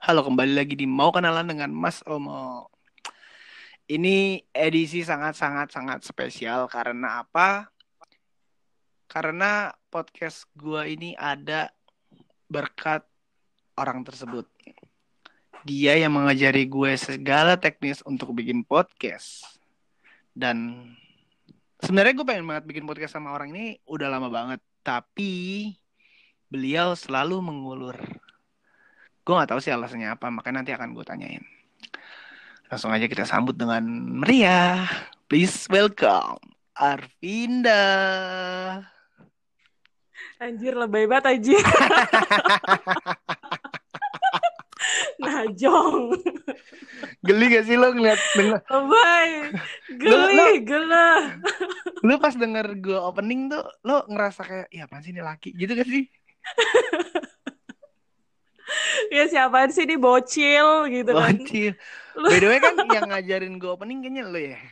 Halo, kembali lagi di Mau Kenalan Dengan Mas Ulmo. Ini edisi sangat spesial. Karena apa? Karena podcast gua ini ada berkat orang tersebut. Dia yang mengajari gue segala teknis untuk bikin podcast. Dan sebenarnya gue pengen banget bikin podcast sama orang ini udah lama banget. Tapi beliau selalu mengulur. Gue gak tahu sih alasannya apa, makanya nanti akan gue tanyain. Langsung aja kita sambut dengan meriah. Please welcome Arvinda. Anjir, lebay banget anjir. Nah, Jong. Geli gak sih lo ngeliat? Lebay, geli. Lo pas denger gue opening tuh, lo ngerasa kayak, ya apaan sih ini laki? Gitu gak sih? Ya siapaan sih ini bocil gitu kan. Bocil. By the way kan yang ngajarin gue opening kayaknya lo ya.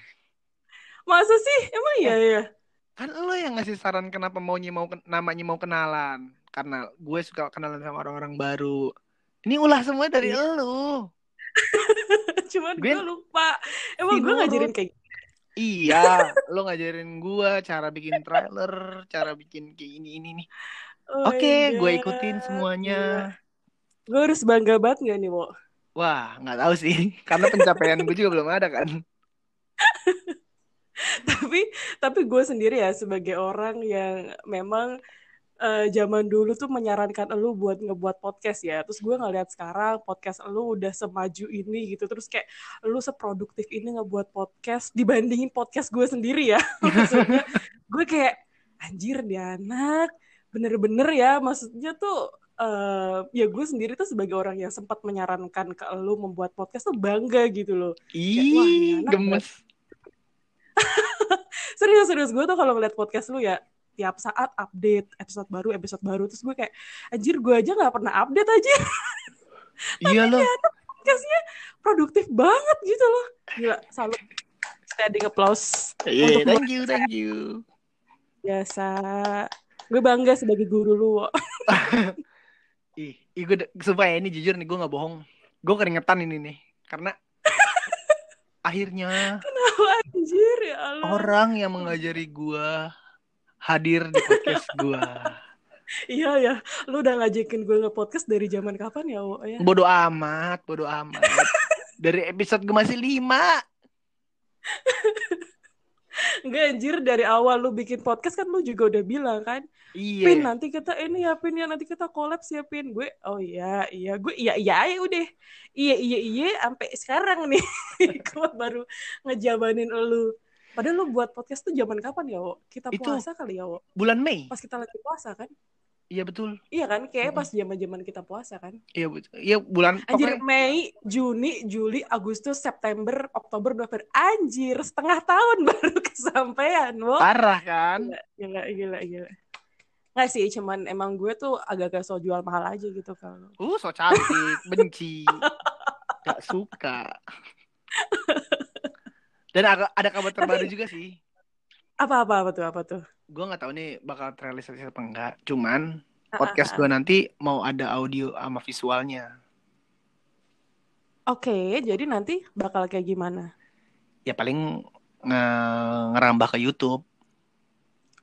Masa sih? Emang iya ya? Kan lo yang ngasih saran kenapa namanya mau kenalan. Karena gue suka kenalan sama orang-orang baru. Ini ulah semua dari lo. Cuman gue lupa. Emang gue ngajarin kayak gini. Iya, lo ngajarin gue cara bikin trailer, cara bikin kayak ini nih. Oh, oke, gue ikutin semuanya. Iya. Gue harus bangga banget gak nih, Mo? Wah, gak tahu sih. Karena pencapaian gue juga belum ada, kan? tapi gue sendiri ya, sebagai orang yang memang zaman dulu tuh menyarankan elu buat ngebuat podcast ya. Terus gue ngeliat sekarang podcast elu udah semaju ini gitu. Terus kayak elu seproduktif ini ngebuat podcast dibandingin podcast gue sendiri ya. Maksudnya, gue kayak, anjir nih anak. Bener-bener ya, maksudnya tuh... ya gue sendiri tuh sebagai orang yang sempat menyarankan ke lo membuat podcast tuh bangga gitu loh. Ih, gemes. Serius gue tuh kalau ngeliat podcast lo ya tiap saat update episode baru. Terus gue kayak anjir, gue aja nggak pernah update aja. Iya loh. Tapi podcastnya produktif banget gitu loh. Gila, salut. Standing applause. Yeah, thank you. Biasa. Gue bangga sebagai guru lo. Ih, gue supaya ini jujur nih, gue nggak bohong, gue keringetan ini nih karena akhirnya kenapa anjir ya Allah, orang yang mengajari gue hadir di podcast gue. Iya ya, lu udah ngajakin gue nge-podcast dari zaman kapan ya? Oh, ya. Bodoh amat. Dari episode gue masih 5. Enggak anjir, dari awal lu bikin podcast kan lu juga udah bilang kan. Iya. Pin nanti kita ini ya, Pin ya, nanti kita kolaps ya, Pin. Gue oh iya gue iya udah. Iya sampai sekarang nih. Gue baru ngejabanin elu. Padahal lu buat podcast tuh zaman kapan ya, Wo? Kita puasa itu, kali ya, Wo? Bulan Mei. Pas kita lagi puasa kan? Iya betul. Iya kan? Kayak pas zaman-zaman kita puasa kan? Iya betul. Iya bulan anjir, pokoknya... Mei, Juni, Juli, Agustus, September, Oktober, November. Anjir, setengah tahun baru kesampaian, Wo. Parah kan? Gila. Nggak sih, cuman emang gue tuh agak-agak so jual mahal aja gitu kalau. So cantik, benci. Gak suka. Dan ada kabar terbaru tapi, juga sih. Apa tuh? Gue nggak tahu nih bakal terrealisasi apa enggak. Cuman podcast gue nanti mau ada audio sama visualnya. Oke, jadi nanti bakal kayak gimana? Ya paling ngerambah ke YouTube.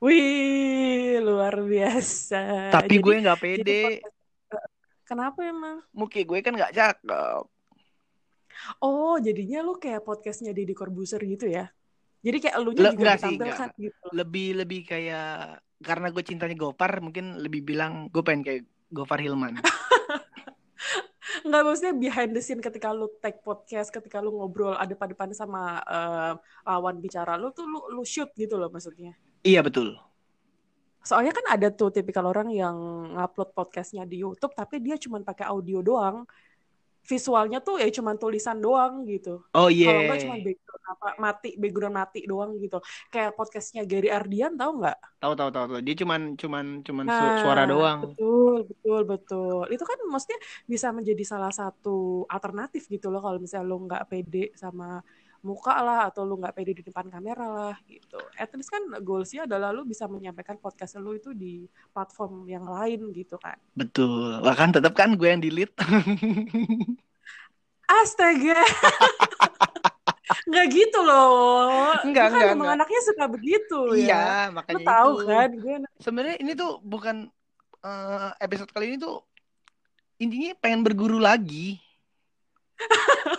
Wih, luar biasa. Tapi gue nggak pede. Kenapa emang? Mungkin gue kan nggak cakep. Oh, jadinya lu kayak podcastnya Deddy Corbuzier gitu ya? Jadi kayak elunya juga ditampilkan gitu. Lebih kayak karena gue cintanya Gofar, mungkin lebih bilang gue pengen kayak Gofar Hilman. Nggak, maksudnya behind the scene ketika lu take podcast, ketika lu ngobrol adep-adepan sama lawan bicara lu tuh lu shoot gitu loh maksudnya. Iya betul. Soalnya kan ada tuh tipikal orang yang ngupload podcastnya di YouTube, tapi dia cuma pakai audio doang. Visualnya tuh ya cuma tulisan doang gitu. Oh iya. Yeah. Kalau nggak cuma background mati doang gitu. Kayak podcastnya Gary Ardian, tahu nggak? Tahu. Dia cuma suara doang. Betul. Itu kan maksudnya bisa menjadi salah satu alternatif gitu loh kalau misalnya lo nggak pede sama muka lah, atau lu nggak pede di depan kamera lah gitu. At least kan goalsnya adalah lu bisa menyampaikan podcast lu itu di platform yang lain gitu kan. Betul. Lah kan tetap kan gue yang delete. Astaga. Nggak gitu loh. Enggak. Emang anaknya suka begitu ya. Iya, makanya lu itu. Lu tahu kan gue. Sebenarnya ini tuh bukan episode kali ini tuh intinya pengen berguru lagi.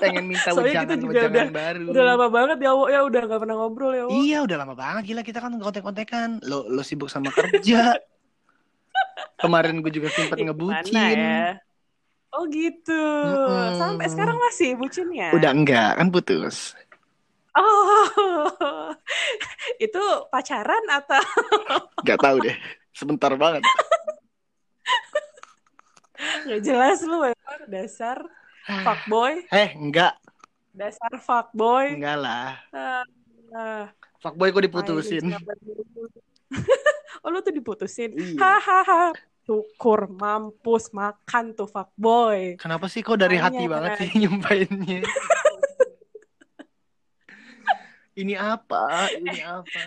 Pengen minta ujangan baru. Udah lama banget ya, ya udah gak pernah ngobrol ya. Iya udah lama banget, gila kita kan kontek-kontekan. Lo sibuk sama kerja. Kemarin gue juga sempat ngebucin ya? Oh gitu. Sampai sekarang masih bucinnya? Udah enggak, kan putus. Oh. Itu pacaran atau? Gak tahu deh, sebentar banget. Gak jelas lu memang dasar fuckboy. Enggak. Dasar fuckboy. Enggak lah. Fuckboy kok diputusin. Oh lu tuh diputusin. Hahaha. Syukur, mampus, makan tuh fuckboy. Kenapa sih kok dari hati banget sih nyumpainnya? Ini apa? Ini apa?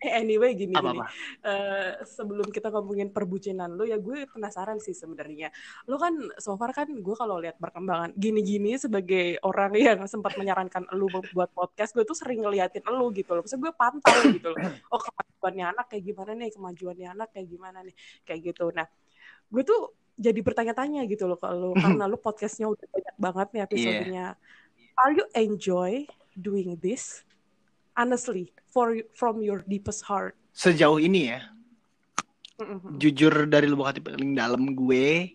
Anyway gini, sebelum kita ngomongin perbucinan lu ya, gue penasaran sih sebenarnya. Lu kan so far kan gue kalau lihat perkembangan gini-gini sebagai orang yang sempat menyarankan lu buat podcast, gue tuh sering ngeliatin lu gitu loh. Maksudnya gue pantau gitu loh. Oh kemajuannya anak kayak gimana nih. Kayak gitu. Nah gue tuh jadi bertanya-tanya gitu loh ke lu, karena lu podcastnya udah banyak banget nih episodenya. Yeah. Are you enjoy doing this? Honestly, from your deepest heart. Sejauh ini ya, jujur dari lubuk hati paling dalam gue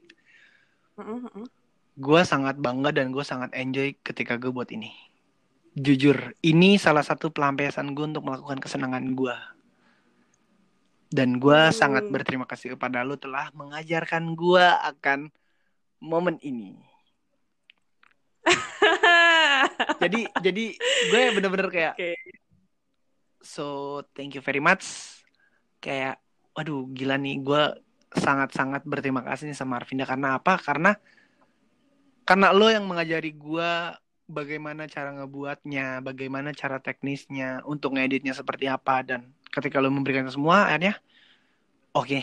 sangat bangga dan gue sangat enjoy ketika gue buat ini. Jujur, ini salah satu pelampiasan gue untuk melakukan kesenangan gue. Dan gue sangat berterima kasih kepada lo telah mengajarkan gue akan momen ini. Jadi gue bener-bener kayak... Okay. So thank you very much. Kayak waduh gila nih, gue sangat-sangat berterima kasih nih sama Arvinda. Karena apa? Karena lo yang mengajari gue bagaimana cara ngebuatnya, bagaimana cara teknisnya, untuk ngeditnya seperti apa. Dan ketika lo memberikan semua akhirnya oke,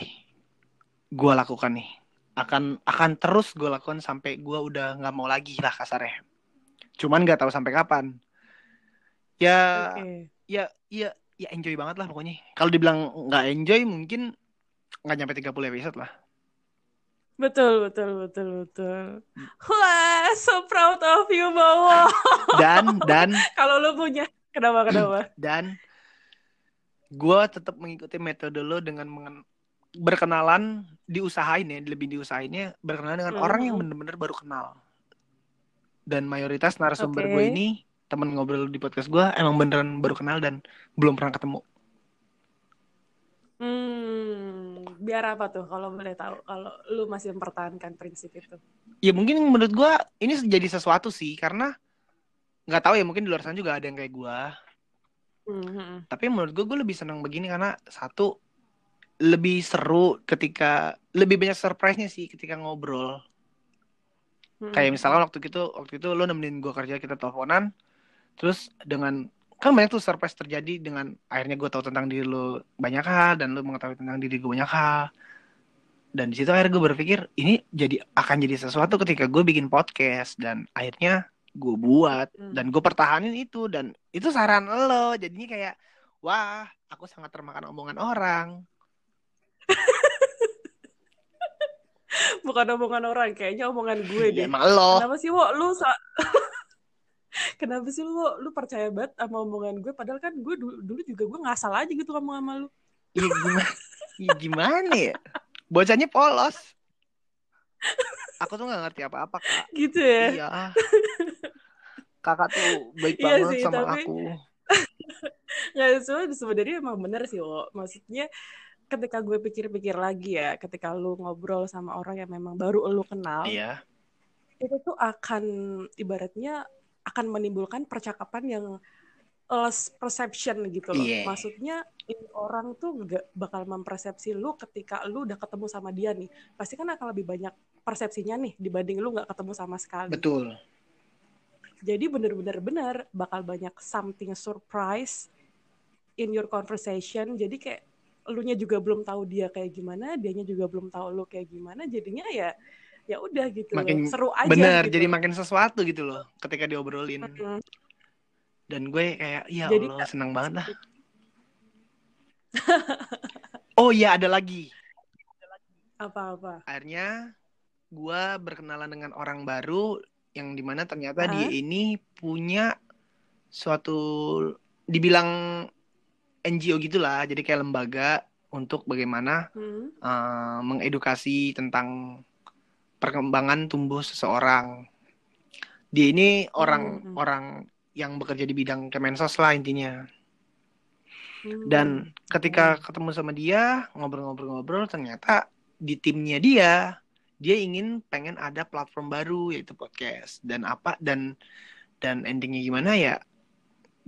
gue lakukan nih. Akan terus gue lakukan sampai gue udah gak mau lagi lah kasarnya. Cuman gak tahu sampai kapan. Ya okay. Ya enjoy banget lah pokoknya. Kalau dibilang nggak enjoy mungkin nggak nyampe 30 episode lah. Betul. Wah, so proud of you, Mau. Dan kalau lo punya kenapa? Dan gue tetap mengikuti metode lo dengan berkenalan, diusahainnya berkenalan dengan orang yang benar-benar baru kenal. Dan mayoritas narasumber gue ini, teman ngobrol di podcast gue, emang beneran baru kenal dan belum pernah ketemu. Biar apa tuh kalau boleh tahu, kalau lu masih mempertahankan prinsip itu? Ya mungkin menurut gue ini jadi sesuatu sih, karena nggak tahu ya, mungkin di luar sana juga ada yang kayak gue. Tapi menurut gue lebih senang begini karena satu, lebih seru ketika lebih banyak surprise-nya sih ketika ngobrol. Kayak misalnya waktu itu lu nemenin gue kerja, kita teleponan. Terus dengan, kan banyak tuh surprise terjadi dengan akhirnya gue tahu tentang diri lo banyak hal, dan lo mengetahui tentang diri gue banyak hal. Dan di situ akhirnya gue berpikir ini akan jadi sesuatu ketika gue bikin podcast, dan akhirnya gue buat dan gue pertahanin itu, dan itu saran lo. Jadinya kayak wah, aku sangat termakan omongan orang. Bukan omongan orang, kayaknya omongan gue deh. Ya, emang lo. Kenapa sih lu Kenapa sih lu percaya banget sama omongan gue? Padahal kan gue dulu juga gue ngasal aja gitu sama lu. Ya gimana ya? Bocahnya polos. Aku tuh gak ngerti apa-apa, Kak. Gitu ya? Iya. Kakak tuh baik banget sih, sama aku. Gak, sebenarnya emang bener sih, Wo. Maksudnya ketika gue pikir-pikir lagi ya, ketika lu ngobrol sama orang yang memang baru lu kenal, iya, itu tuh akan ibaratnya akan menimbulkan percakapan yang less perception gitu loh. Yeah. Maksudnya ini orang tuh gak bakal mempersepsi lu ketika lu udah ketemu sama dia nih. Pasti kan akan lebih banyak persepsinya nih dibanding lu gak ketemu sama sekali. Betul. Jadi benar bakal banyak something surprise in your conversation. Jadi kayak elunya juga belum tahu dia kayak gimana, dianya juga belum tahu lo kayak gimana. Jadinya ya udah gitu. Makin loh. Seru aja. Bener, gitu. Jadi makin sesuatu gitu loh ketika diobrolin. Mm-hmm. Dan gue kayak ya Allah senang banget lah. Oh iya, ada lagi. Apa-apa? Akhirnya gue berkenalan dengan orang baru yang dimana ternyata dia ini punya suatu dibilang NGO gitulah, jadi kayak lembaga untuk bagaimana mengedukasi tentang perkembangan tumbuh seseorang. Dia ini orang yang bekerja di bidang Kemensos lah intinya. Dan ketika ketemu sama dia, ngobrol-ngobrol, ternyata di timnya dia pengen ada platform baru yaitu podcast. Dan endingnya gimana ya?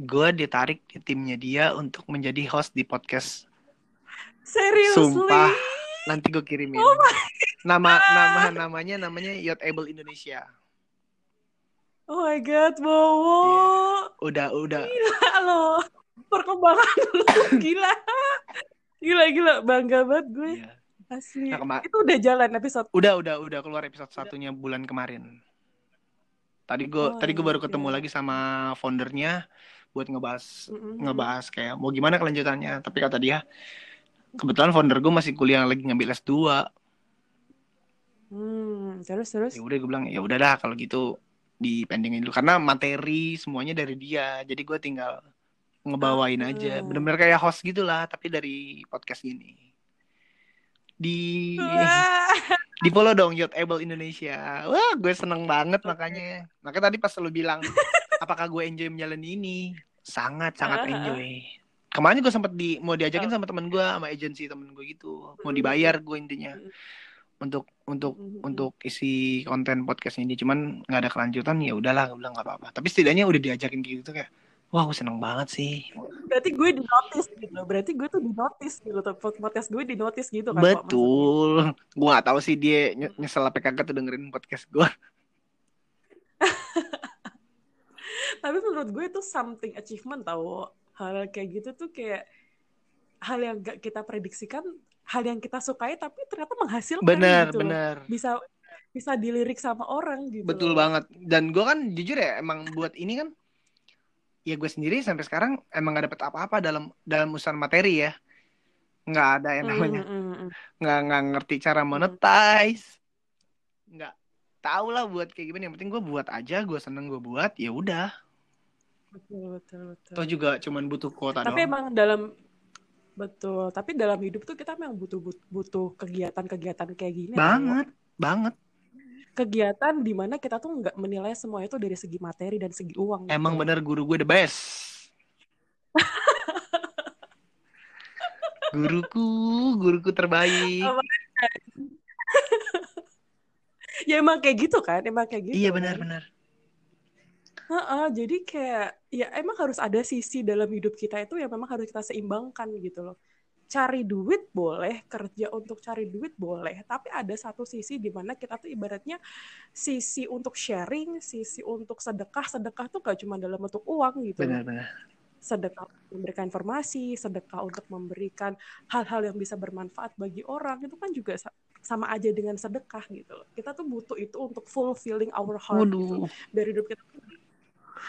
Gue ditarik di timnya dia untuk menjadi host di podcast. Seriously? Sumpah. Nanti gue kirimin. Oh namanya Yotable Indonesia. Oh my god, Bowo. Yeah. Udah. Gila lo. Perkembangan lo gila. Gila bangga banget gue. Yeah. Asli. Nah, itu udah jalan episode. Udah keluar episode satunya bulan kemarin. Tadi gue baru ketemu lagi sama foundernya buat ngebahas kayak mau gimana kelanjutannya. Tapi kata dia kebetulan founder gue masih kuliah lagi ngambil S2. Terus. Ya udah gue bilang ya udah dah kalau gitu dipendingin dulu karena materi semuanya dari dia. Jadi gue tinggal ngebawain aja. Bener-bener kayak host gitulah tapi dari podcast ini. Di follow dong Yotable Indonesia. Wah, gue seneng banget makanya tadi pas lu bilang apakah gue enjoy menjalani ini, sangat enjoy. Kemarin gue sempat mau diajakin sama temen gue, sama agensi temen gue gitu, mau dibayar gue intinya untuk isi konten podcastnya ini, cuman nggak ada kelanjutan. Ya udahlah, gue bilang nggak apa-apa. Tapi setidaknya udah diajakin gitu kayak wah, gue seneng banget sih. Berarti gue di-notice gitu. Podcast gue di-notice gitu kan. Betul. Gue gak tahu sih dia nyesel apa kagak tuh dengerin podcast gue. Tapi menurut gue itu something achievement tau. Hal kayak gitu tuh kayak hal yang gak kita prediksikan. Hal yang kita sukai tapi ternyata menghasilkan. Bener. Bisa dilirik sama orang gitu. Betul banget. Dan gue kan jujur ya emang buat ini kan. Ya gue sendiri sampai sekarang emang gak dapet apa-apa dalam urusan materi ya. Gak ada yang namanya. Gak ngerti cara monetize. Gak tahu lah buat kayak gimana. Yang penting gue buat aja. Gue seneng gue buat. Ya udah. Betul. Toh juga cuman butuh kuota doang. Tapi emang Tapi dalam hidup tuh kita memang butuh kegiatan-kegiatan kayak gini. Banget. Kegiatan di mana kita tuh nggak menilai semua itu dari segi materi dan segi uang. Emang gitu. Bener guru gue the best. guruku terbaik. Ya emang kayak gitu kan, Iya benar. Jadi kayak ya emang harus ada sisi dalam hidup kita itu yang memang harus kita seimbangkan gitu loh. Cari duit boleh, kerja untuk cari duit boleh, tapi ada satu sisi di mana kita tuh ibaratnya sisi untuk sharing, sisi untuk sedekah tuh gak cuma dalam bentuk uang gitu. Benar. Sedekah memberikan informasi, sedekah untuk memberikan hal-hal yang bisa bermanfaat bagi orang, itu kan juga sama aja dengan sedekah gitu loh. Kita tuh butuh itu untuk fulfilling our heart gitu. Dari hidup kita.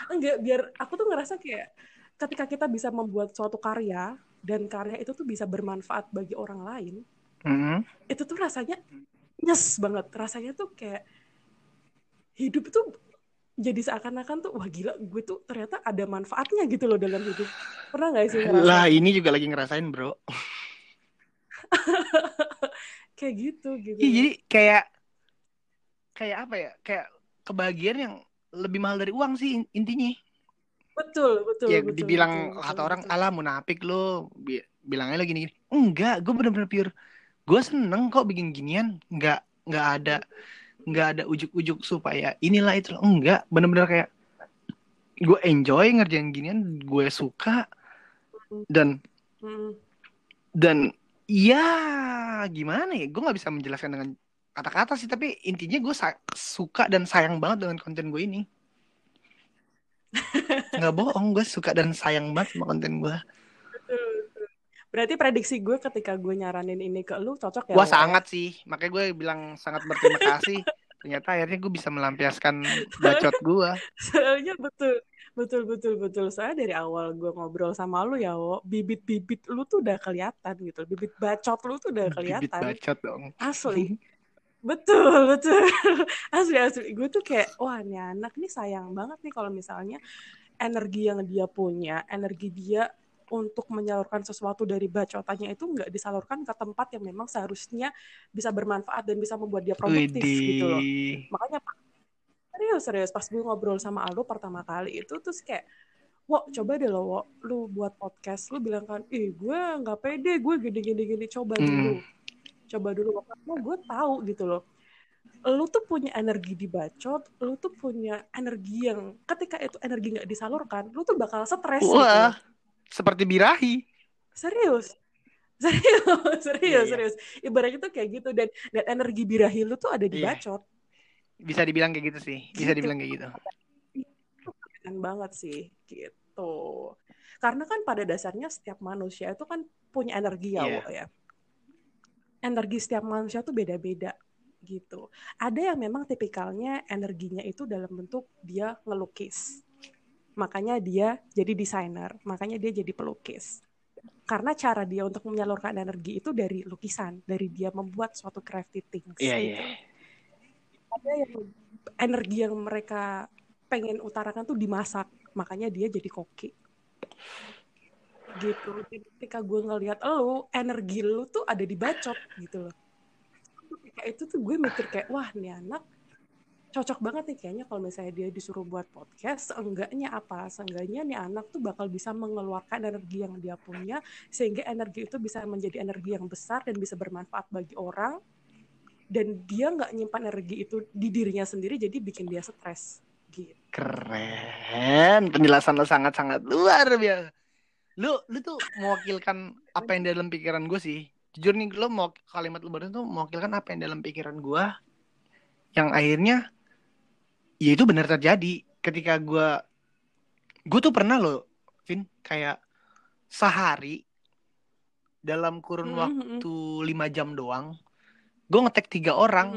Enggak, biar aku tuh ngerasa kayak ketika kita bisa membuat suatu karya, dan karya itu tuh bisa bermanfaat bagi orang lain, itu tuh rasanya nyes banget. Rasanya tuh kayak hidup tuh jadi seakan-akan tuh, wah gila gue tuh ternyata ada manfaatnya gitu loh dalam hidup. Pernah gak sih ngerasain? Lah ini juga lagi ngerasain bro. Kayak gitu. Ya, jadi kayak apa ya, kayak kebahagiaan yang lebih mahal dari uang sih intinya. Betul. Ya dibilang kata orang, ala munafik lo, bilangnya lo gini-gini. Enggak, gue bener-bener pure. Gue seneng kok bikin ginian. Enggak ada ujuk-ujuk supaya inilah itu. Enggak, bener-bener kayak gue enjoy ngerjain ginian, gue suka. Dan ya gimana ya, gue nggak bisa menjelaskan dengan kata-kata sih. Tapi intinya gue suka dan sayang banget dengan konten gue ini. Nggak bohong, gue suka dan sayang banget sama konten gue. Berarti prediksi gue ketika gue nyaranin ini ke lu cocok ya? Gue sangat sih, makanya gue bilang sangat berterima kasih. Ternyata akhirnya gue bisa melampiaskan bacot gue. Soalnya betul. Soalnya dari awal gue ngobrol sama lu ya, Wo, bibit-bibit lu tuh udah kelihatan gitu. Bibit bacot lu tuh udah kelihatan. Bibit bacot dong. Asli. Betul. Asli. Gue tuh kayak, wah ini anak nih sayang banget nih kalau misalnya energi yang dia punya, energi dia untuk menyalurkan sesuatu dari bacotannya itu nggak disalurkan ke tempat yang memang seharusnya bisa bermanfaat dan bisa membuat dia produktif. Widih. Gitu loh. Makanya serius pas gue ngobrol sama Aldo pertama kali itu terus kayak, "Wo, coba deh lo, Wo, lu buat podcast." Lu bilang kan, "Ih, gue nggak pede, gue gini-gini, coba dulu." Karena gue tahu gitu loh. Lu tuh punya energi dibacot, lu tuh punya energi yang ketika itu energi nggak disalurkan, lu tuh bakal stres. Wah. Gitu. Seperti birahi. Serius. Ibaratnya tuh kayak gitu. Dan energi birahi lu tuh ada di bacot. Bisa dibilang kayak gitu sih. Keren banget sih. Gitu. Karena kan pada dasarnya setiap manusia itu kan punya energi ya. Energi setiap manusia tuh beda-beda. Gitu. Ada yang memang tipikalnya energinya itu dalam bentuk dia ngelukis. Makanya dia jadi desainer, makanya dia jadi pelukis. Karena cara dia untuk menyalurkan energi itu dari lukisan, dari dia membuat suatu crafty things. Iya. Ada yang energi yang mereka pengen utarakan tuh dimasak, makanya dia jadi koki. Gitu. Jadi ketika gue ngelihat lu, energi lu tuh ada di bacot gitu loh. Ketika itu tuh gue mikir kayak, wah nih anak cocok banget nih kayaknya kalau misalnya dia disuruh buat podcast, seenggaknya nih anak tuh bakal bisa mengeluarkan energi yang dia punya, sehingga energi itu bisa menjadi energi yang besar dan bisa bermanfaat bagi orang, dan dia nggak nyimpan energi itu di dirinya sendiri, jadi bikin dia stres. Gitu. Keren, penjelasan lo sangat-sangat luar biasa. Lu tuh mewakilkan apa yang dalam pikiran gue sih. Jujur nih, lo mau kalimat lu barusan tuh mewakilkan apa yang dalam pikiran gue, yang akhirnya ya itu benar terjadi. Ketika gue tuh pernah loh, Vin, kayak sehari dalam kurun waktu 5 jam doang gue ngetek 3 orang.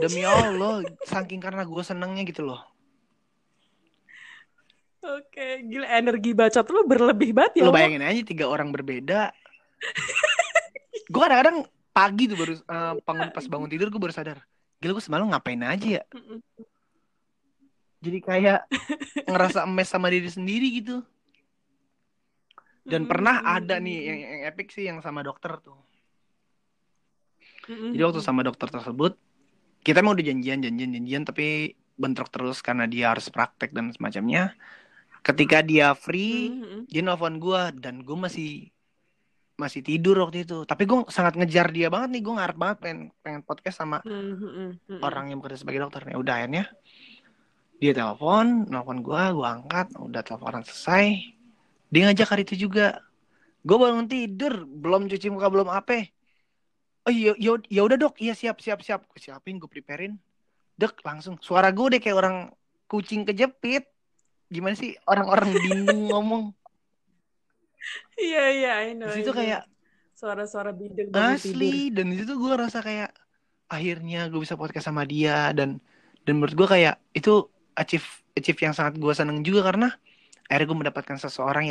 Demi Allah, saking karena gue senengnya gitu loh. Oke, gila, energi bacot lu berlebih banget ya. Lu bayangin aja 3 orang berbeda. Gue kadang-kadang pagi tuh baru pas bangun tidur gue baru sadar, gila gue semalam ngapain aja ya. Jadi kayak ngerasa emes sama diri sendiri gitu. Dan pernah ada nih yang epic sih, yang sama dokter tuh. Jadi waktu sama dokter tersebut, kita emang udah janjian, tapi bentrok terus karena dia harus praktek dan semacamnya. Ketika dia free, dia nelfon gue, dan gue masih tidur waktu itu. Tapi gue sangat ngejar dia banget nih. Gue ngarep banget pengen podcast sama orang yang bekerja sebagai dokter. Ya udah, akhirnya dia telepon gue angkat. Udah teleponan selesai, dia ngajak hari itu juga. Gue bangun tidur, belum cuci muka, belum apa. Oh ya udah dok, iya siap. Gue siapin, gue preparein. Dek, langsung suara gue deh kayak orang kucing kejepit. Gimana sih orang-orang bingung ngomong. Iya, I know. Di situ kayak suara-suara bideng asli tidur. Dan di situ gue rasa kayak akhirnya gue bisa podcast sama dia, dan menurut gue kayak itu achieve yang sangat gue seneng juga, karena akhirnya gue mendapatkan seseorang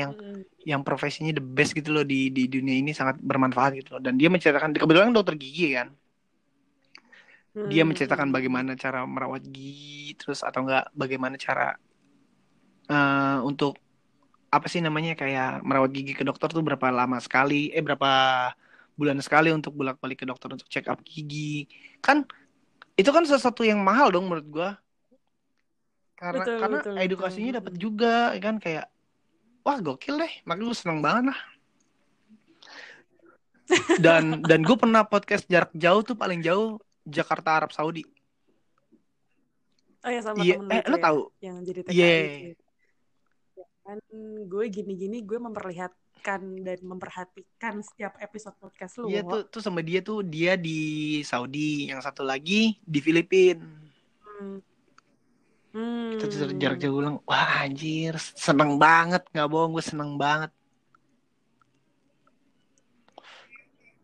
yang profesinya the best gitu loh di dunia ini, sangat bermanfaat gitu loh. Dan dia menceritakan, kebetulan dokter gigi kan. Dia menceritakan bagaimana cara merawat gigi, terus atau enggak bagaimana cara untuk apa sih namanya, kayak merawat gigi ke dokter tuh berapa lama sekali, berapa bulan sekali untuk bolak-balik ke dokter untuk check up gigi. Kan itu kan sesuatu yang mahal dong menurut gue. Karena betul, edukasinya dapat juga kan, kayak wah gokil deh, makanya gue seneng banget lah. Dan gue pernah podcast jarak jauh tuh, paling jauh Jakarta Arab Saudi. Oh ya, sama temen gue lo tahu yang jadi TKI. Kan gue gini-gini, gue memperlihatkan dan memperhatikan setiap episode podcast lu. Iya tuh sama dia tuh, dia di Saudi, yang satu lagi di Filipina. Kita jarak jauh ulang, wah anjir, seneng banget, nggak bohong, gue seneng banget.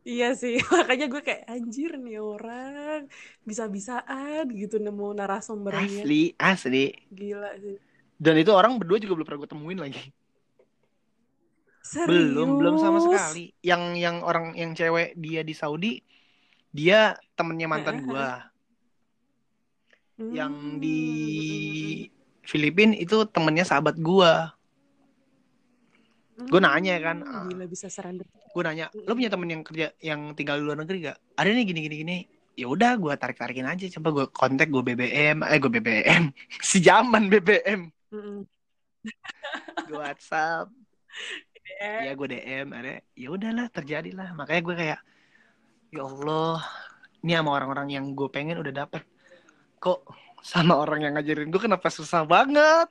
Iya sih, makanya gue kayak anjir nih orang, bisa-bisaan gitu nemu narasumbernya. Asli. Gila sih. Dan itu orang berdua juga belum pernah gue temuin lagi. Serius? Belum sama sekali. Yang orang, yang cewek dia di Saudi, dia temennya mantan gue. Yang di Filipina itu temennya sahabat gue. Gue nanya kan, gila, bisa serandep. Gue nanya, lo punya temen yang kerja, yang tinggal di luar negeri gak? Ada nih gini. Ya udah, gue tarik-tarikin aja. Coba gue kontak, gue BBM. Si zaman BBM. Gue WhatsApp. Ya gue DM. Ada. Ya udahlah, terjadilah. Makanya gue kayak, ya Allah, ini sama orang-orang yang gue pengen udah dapet. Kok sama orang yang ngajarin gue kenapa susah banget?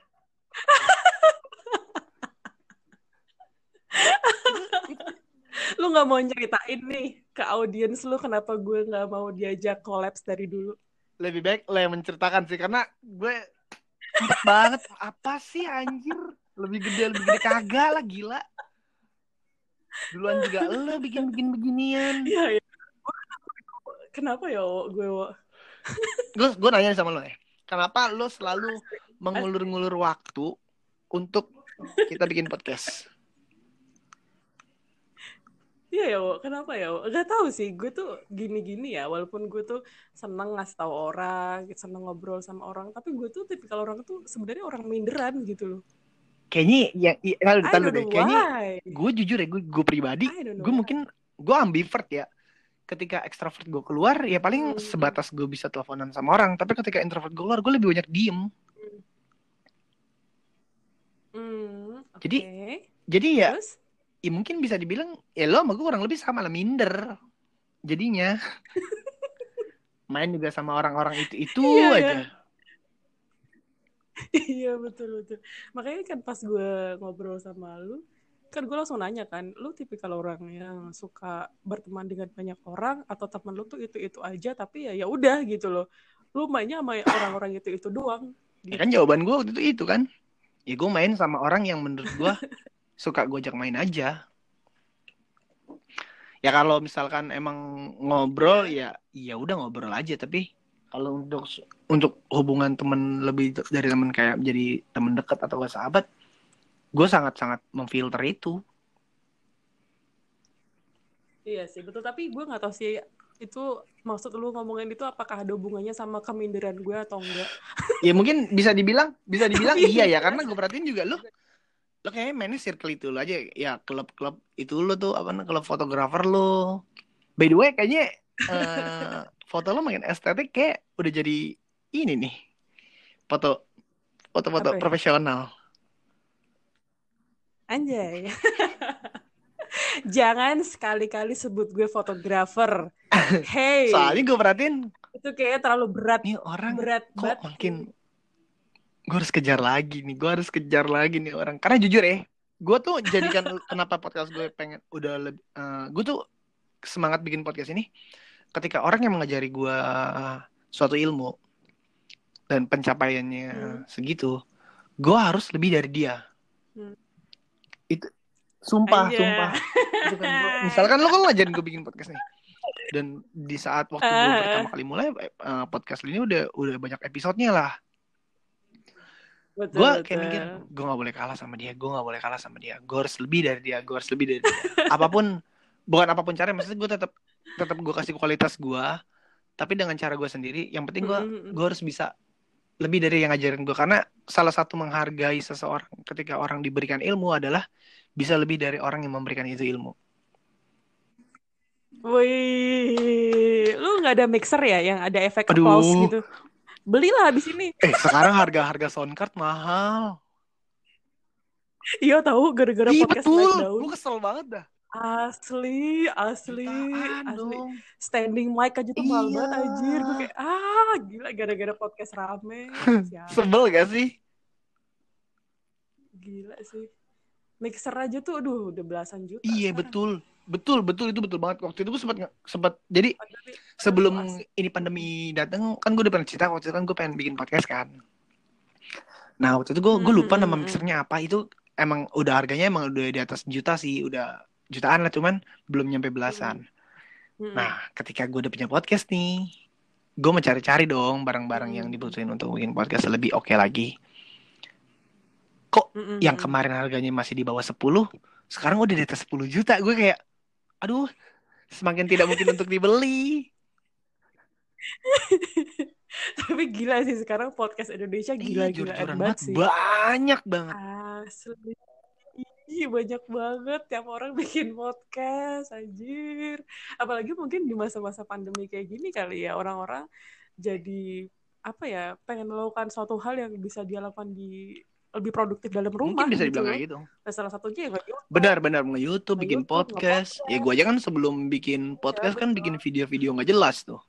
Lu gak mau ceritain nih ke audiens lu kenapa gue gak mau diajak collabs dari dulu? Lebih baik lo yang menceritakan sih, karena gue banget apa sih anjir, lebih gede kagak lah, gila. Duluan juga lo bikin beginian. Iya. Kenapa ya gue nanya sama lo ya, kenapa lo selalu mengulur-ngulur waktu untuk kita bikin podcast? Iya ya, kenapa ya? Gak tahu sih, gue tuh gini-gini ya, walaupun gue tuh seneng ngasih tahu orang, seneng ngobrol sama orang, tapi gue tuh tipikal orang tuh sebenarnya orang minderan gitu loh. Kayaknya, ya kalau ditaruh deh, kayaknya gue jujur ya, gue pribadi, gue mungkin, gue ambivert ya. Ketika ekstrovert gue keluar, ya paling sebatas gue bisa teleponan sama orang, tapi ketika introvert gue keluar, gue lebih banyak diem. Okay. Jadi ya... Terus? Ya mungkin bisa dibilang, ya lo sama gue kurang lebih sama lah, minder jadinya. Main juga sama orang-orang itu yeah, aja. Iya, betul. Makanya kan pas gue ngobrol sama lo, kan gue langsung nanya kan, lo tipikal orang yang suka berteman dengan banyak orang, atau teman lo tuh itu-itu aja, tapi ya udah gitu loh. Lo mainnya sama orang-orang itu-itu doang. Gitu. Ya kan jawaban gue waktu itu kan. Ya gue main sama orang yang menurut gue suka gue ajak main aja. Ya kalau misalkan emang ngobrol ya udah ngobrol aja, tapi kalau untuk hubungan teman lebih dari teman kayak jadi teman dekat atau sahabat, gue sangat-sangat memfilter itu. Iya sih, betul, tapi gue nggak tahu sih itu maksud lu ngomongin itu apakah ada hubungannya sama keminderan gue atau enggak? Ya mungkin bisa dibilang iya ya, karena gue perhatiin juga lo kayaknya mainnya circle itu lo aja ya, klub-klub itu lo tuh apa namanya, klub fotografer lo. By the way kayaknya foto lo makin estetik, kayak udah jadi ini nih foto apa? Profesional anjay. Jangan sekali-kali sebut gue fotografer. Hey, soalnya gue perhatiin itu kayaknya terlalu berat nih orang, berat banget makin. Gue harus kejar lagi nih orang. Karena jujur ya, gue tuh jadikan kenapa podcast gue pengen udah lebih... gue tuh semangat bikin podcast ini ketika orang yang mengajari gue suatu ilmu dan pencapaiannya segitu, gue harus lebih dari dia. Itu sumpah. Itu kan gua, misalkan lo kan ngajarin gue bikin podcast nih, dan di saat waktu gue pertama kali mulai podcast ini udah banyak episodenya lah. Gue kayak mikir, gue gak boleh kalah sama dia, gue harus lebih dari dia, apapun caranya, maksudnya gue tetap gue kasih kualitas gue, tapi dengan cara gue sendiri. Yang penting gue harus bisa lebih dari yang ngajarin gue, karena salah satu menghargai seseorang ketika orang diberikan ilmu adalah bisa lebih dari orang yang memberikan itu ilmu. Wih, lu gak ada mixer ya yang ada efek applause gitu? Belilah habis ini. Sekarang harga soundcard mahal. Iya, tahu, gara-gara podcast betul. Gue kesel banget dah. Asli. Standing mic aja tuh mahal banget anjir. Gue kayak gila, gara-gara podcast rame. Sebel gak sih? Gila sih. Mixer aja tuh aduh udah belasan juta. Iya, sekarang. Betul, itu betul banget. Waktu itu gue sempat jadi sebelum ini pandemi datang, kan gue udah pernah cerita waktu itu kan gue pengen bikin podcast kan. Nah waktu itu gue lupa nama mixernya apa. Itu emang udah harganya emang udah di atas juta sih, udah jutaan lah, cuman belum nyampe belasan. Nah ketika gue udah punya podcast nih, gue mencari-cari dong barang-barang yang dibutuhin untuk bikin podcast lebih oke lagi. Kok yang kemarin harganya masih di bawah 10, sekarang udah di atas 10 juta. Gue kayak, aduh, semakin tidak mungkin untuk dibeli. Tapi gila sih, sekarang podcast Indonesia gila-gilaan banget sih. Banyak banget. Asli. Banyak banget tiap orang bikin podcast, anjir. Apalagi mungkin di masa-masa pandemi kayak gini kali ya, orang-orang jadi apa ya, pengen melakukan suatu hal yang bisa dia lakukan di lebih produktif dalam rumah. Mungkin bisa dibilang gitu. Kayak gitu. Nah, salah satunya benar-benar nge-YouTube, bikin podcast. Ya gue aja kan sebelum bikin podcast kan bikin video-video nggak jelas tuh.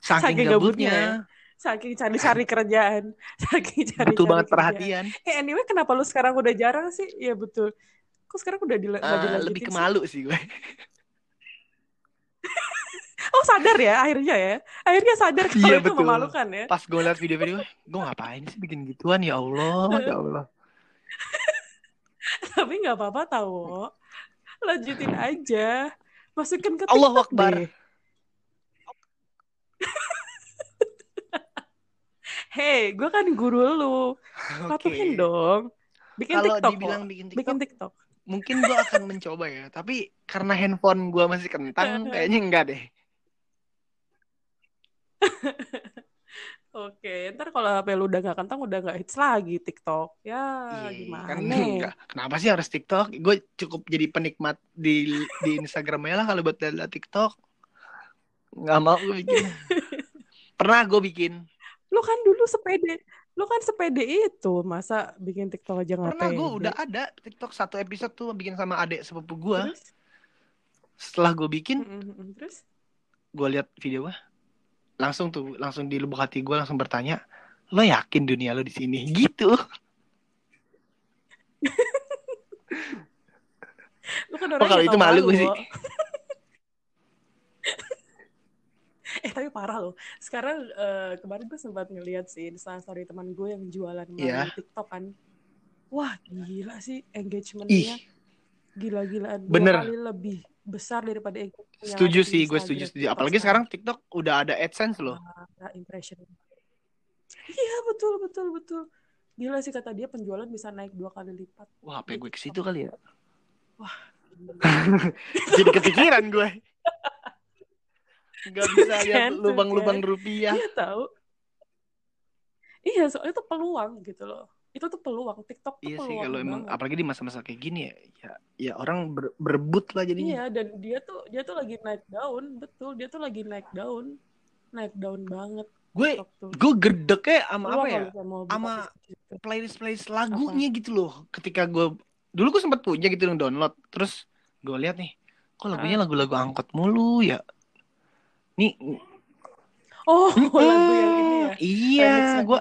Saking gabutnya. Saking cari-cari kerjaan, saking cari-cari butuh banget perhatian. Anyway, kenapa lu sekarang udah jarang sih? Iya betul. Kok sekarang udah dilanjutin? Lebih kemalu sih gue. Oh sadar ya akhirnya ya. Akhirnya sadar kalau iya, itu betul. Memalukan ya. Pas gue liat video-video, gue ngapain sih bikin gituan, ya Allah, ya Allah. Tapi nggak apa-apa tau. Lanjutin aja. Masukin ke TikTok. Allahu Akbar. Deh. Hey, gue kan guru lu. Patuhin dong. Bikin Kalo TikTok. Kalau dibilang bikin TikTok, mungkin gue akan mencoba ya. Tapi karena handphone gue masih kentang, kayaknya enggak deh. Oke, ntar kalau HP lu udah gak kentang, udah gak hits lagi TikTok. Ya, gimana? Kan enggak. Kenapa sih harus TikTok? Gue cukup jadi penikmat di Instagram-nya lah kalau buat lihat TikTok. Nggak mau gue bikin. Pernah gue bikin. Lu kan dulu sepede. Lu kan sepede itu. Masa bikin TikTok aja ngapain? Pernah gue udah ada TikTok satu episode tuh bikin sama adek sepupu gue. Setelah gue bikin, terus gue lihat video gue. Langsung di lubuk hati gue langsung bertanya, "Lo yakin dunia lo di sini?" Gitu. Lu kan orang kalau itu malu gue sih. Tapi parah loh. Sekarang kemarin gue sempat ngeliat sih instastory teman gue yang jualan di TikTok kan. Wah gila sih engagementnya. Gila-gilaan. Bener. 2 kali lebih besar daripada engagement. Setuju sih, gue setuju. Apalagi sekarang TikTok udah ada AdSense loh. Impression. Iya betul. Gila sih, kata dia penjualan bisa naik 2 kali lipat. Wah HP gue kesitu kali ya. Wah. Jadi kepikiran gue. Gak bisa lihat lubang-lubang rupiah. Iya tahu. Iya, soalnya itu peluang gitu loh. Itu tuh peluang TikTok tuh. Iya sih, kalau emang apalagi di masa-masa kayak gini ya orang berebut lah jadinya. Iya, dan dia tuh lagi naik daun, betul. Dia tuh lagi naik daun. Naik daun banget. Gue gedeknya sama apa ya? Sama playlist lagunya gitu loh. Ketika gue sempat punya gitu yang download. Terus gue lihat nih, kok lagunya lagu-lagu angkot mulu ya. Nih. Oh, lagu yang ini ya. Iya, gue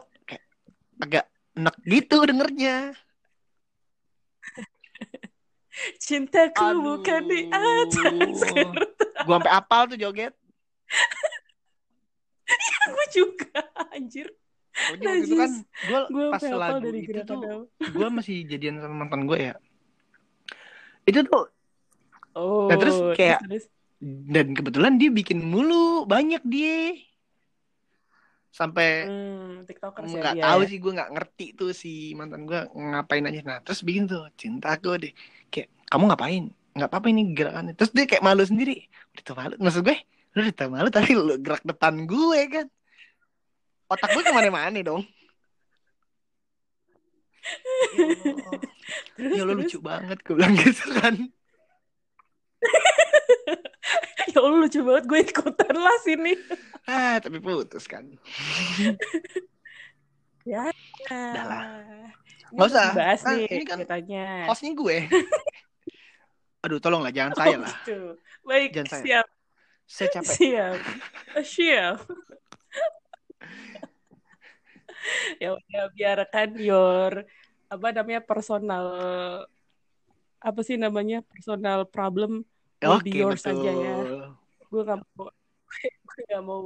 agak enak gitu dengernya. Cintaku bukan di atas kertas. Gue sampai apal tuh joget. Ya, gue juga, anjir. Nah, itu kan gue pas lagu itu tuh gue masih jadian sama mantan gue ya. Itu tuh. Oh. Nah, terus kayak dan kebetulan dia bikin mulu, banyak dia. Sampai TikTokers ya dia. Gak tahu sih, gue gak ngerti tuh si mantan gue ngapain aja. Nah terus bikin tuh, cintaku deh. Kayak, kamu ngapain? Gak apa-apa ini gerakannya. Terus dia kayak malu sendiri. Berita malu, maksud gue, lu berita malu tapi lu gerak depan gue kan. Otak gue kemana-mana dong. Ya lu lucu banget, gue bilang gitu kan. Ya Allah lucu banget, gue ikutan lah sini. Tapi putus kan. Ya udah lah, nggak usah bahas nih. Ini kan hostnya gue. Aduh tolonglah jangan saya lah. Baik, jangan saya. Siap. Saya capek. Siap. Ya udah, biarkan personal problem. Be yours aja ya. Gue gak mau nggak mau.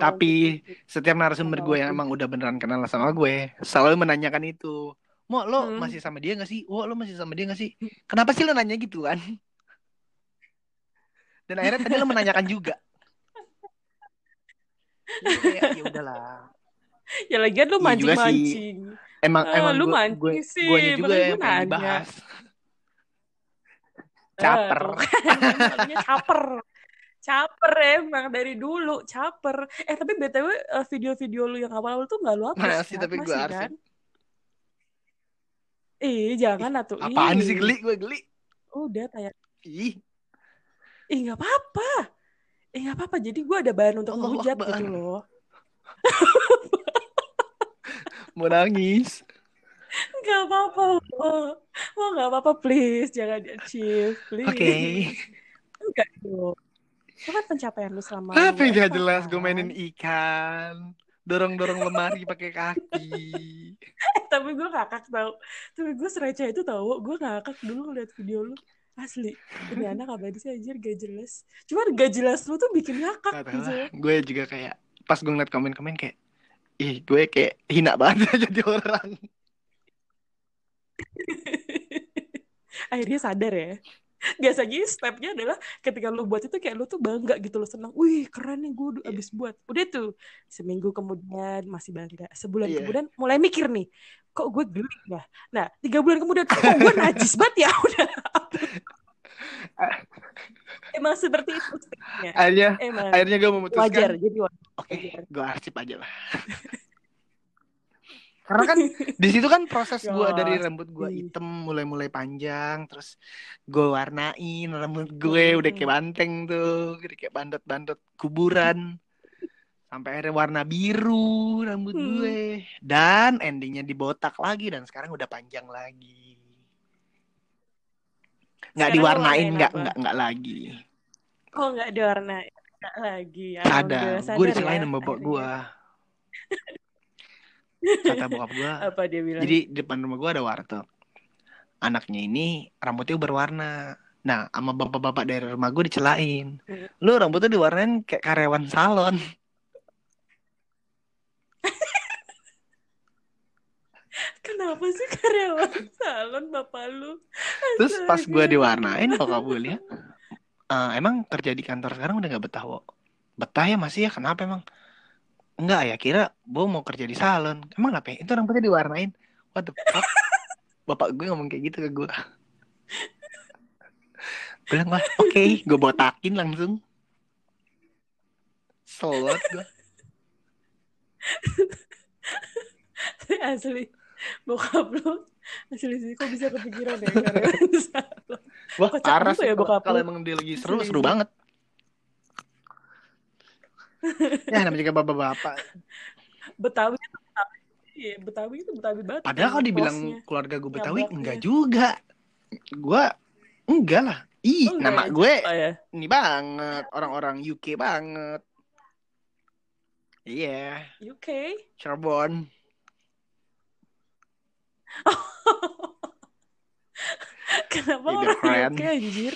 Tapi setiap narasumber gue yang emang udah beneran kenal sama gue selalu menanyakan itu. Mau lo masih sama dia nggak sih? Wah, lo masih sama dia nggak sih? Kenapa sih lo nanya gitu kan? Dan akhirnya tadi lo menanyakan juga. Ya udahlah. Ya lagian lu mancing-mancing. Emang lu mancing sih. Gue juga yang pengen bahas. Caper. Caper emang dari dulu. Caper. Tapi BTW video-video lu yang awal-awal tuh gak lu hapus. Masih tapi gue arsip kan? Jangan atuh. Apaan sih geli? Gue geli. Udah kayak. Gak apa-apa. Gak apa-apa. Jadi gue ada bahan untuk menghujat gitu loh. Mau nangis. Gak apa-apa. Mau gak apa-apa, please. Jangan di-achieve, please. Oke. Enggak dong. Itu kan pencapaian lu selama. Tapi gak jelas gue mainin ikan. Dorong-dorong lemari pakai kaki. Tapi gue ngakak tau. Tapi gue serecah itu tau. Gue ngakak dulu ngeliat video lu. Asli, ini anak abadi sih anjir, gak jelas. Cuman gak jelas lu tuh bikin ngakak gitu. Gue juga kayak, pas gue ngeliat komen-komen kayak, gue kayak hina banget jadi orang. Akhirnya sadar ya. Biasanya stepnya adalah ketika lu buat itu kayak lu tuh bangga gitu, lu senang. Wih, keren nih gue abis buat. Udah tuh, seminggu kemudian masih bangga. Sebulan kemudian mulai mikir nih, kok gue gelik ya? Nah, 3 bulan kemudian, kok gue najis banget ya? Udah. Emang seperti itu stepnya. Akhirnya gue memutuskan. Wajar, jadi wajar. Oke, gue arsip aja lah. Karena kan di situ kan proses gue dari rambut gue hitam mulai panjang, terus gue warnain rambut gue udah kayak banteng tuh, kayak bandot-bandot kuburan, sampai akhirnya warna biru rambut gue, dan endingnya dibotak lagi dan sekarang udah panjang lagi. Nggak diwarnain, nggak lagi. Oh nggak diwarnain, nggak lagi. Ada, gue dicelain sama bapak gue. Kata bokap gue, jadi di depan rumah gue ada warteg. Anaknya ini rambutnya berwarna. Nah, sama bapak-bapak dari rumah gue dicelain. Lu rambutnya diwarnain kayak karyawan salon. Kenapa sih karyawan salon bapak lu? Terus pas gue diwarnain, bokap gue liat, emang kerja di kantor sekarang udah gak betah, Wok? Betah ya masih ya, kenapa emang? Enggak ya, kira gue mau kerja di salon. Emang kenapa ya? Itu rambutnya diwarnain. What the fuck? Bapak gue ngomong kayak gitu ke gue. Bilang, wah oke. Gue botakin langsung. Selot gue. Asli. Bokap lo. Asli sih, kok bisa kepikiran ya? Wah, parah sih. Kalau emang dia lagi seru banget. Ya namanya juga bapak-bapak. Betawi itu Betawi banget. Padahal kalau dibilang posnya, keluarga gue Betawi enggak juga. Gue enggak lah. Nama gue ini banget orang-orang UK banget. Iya. UK. Cirebon. Kenapa orang UK anjir?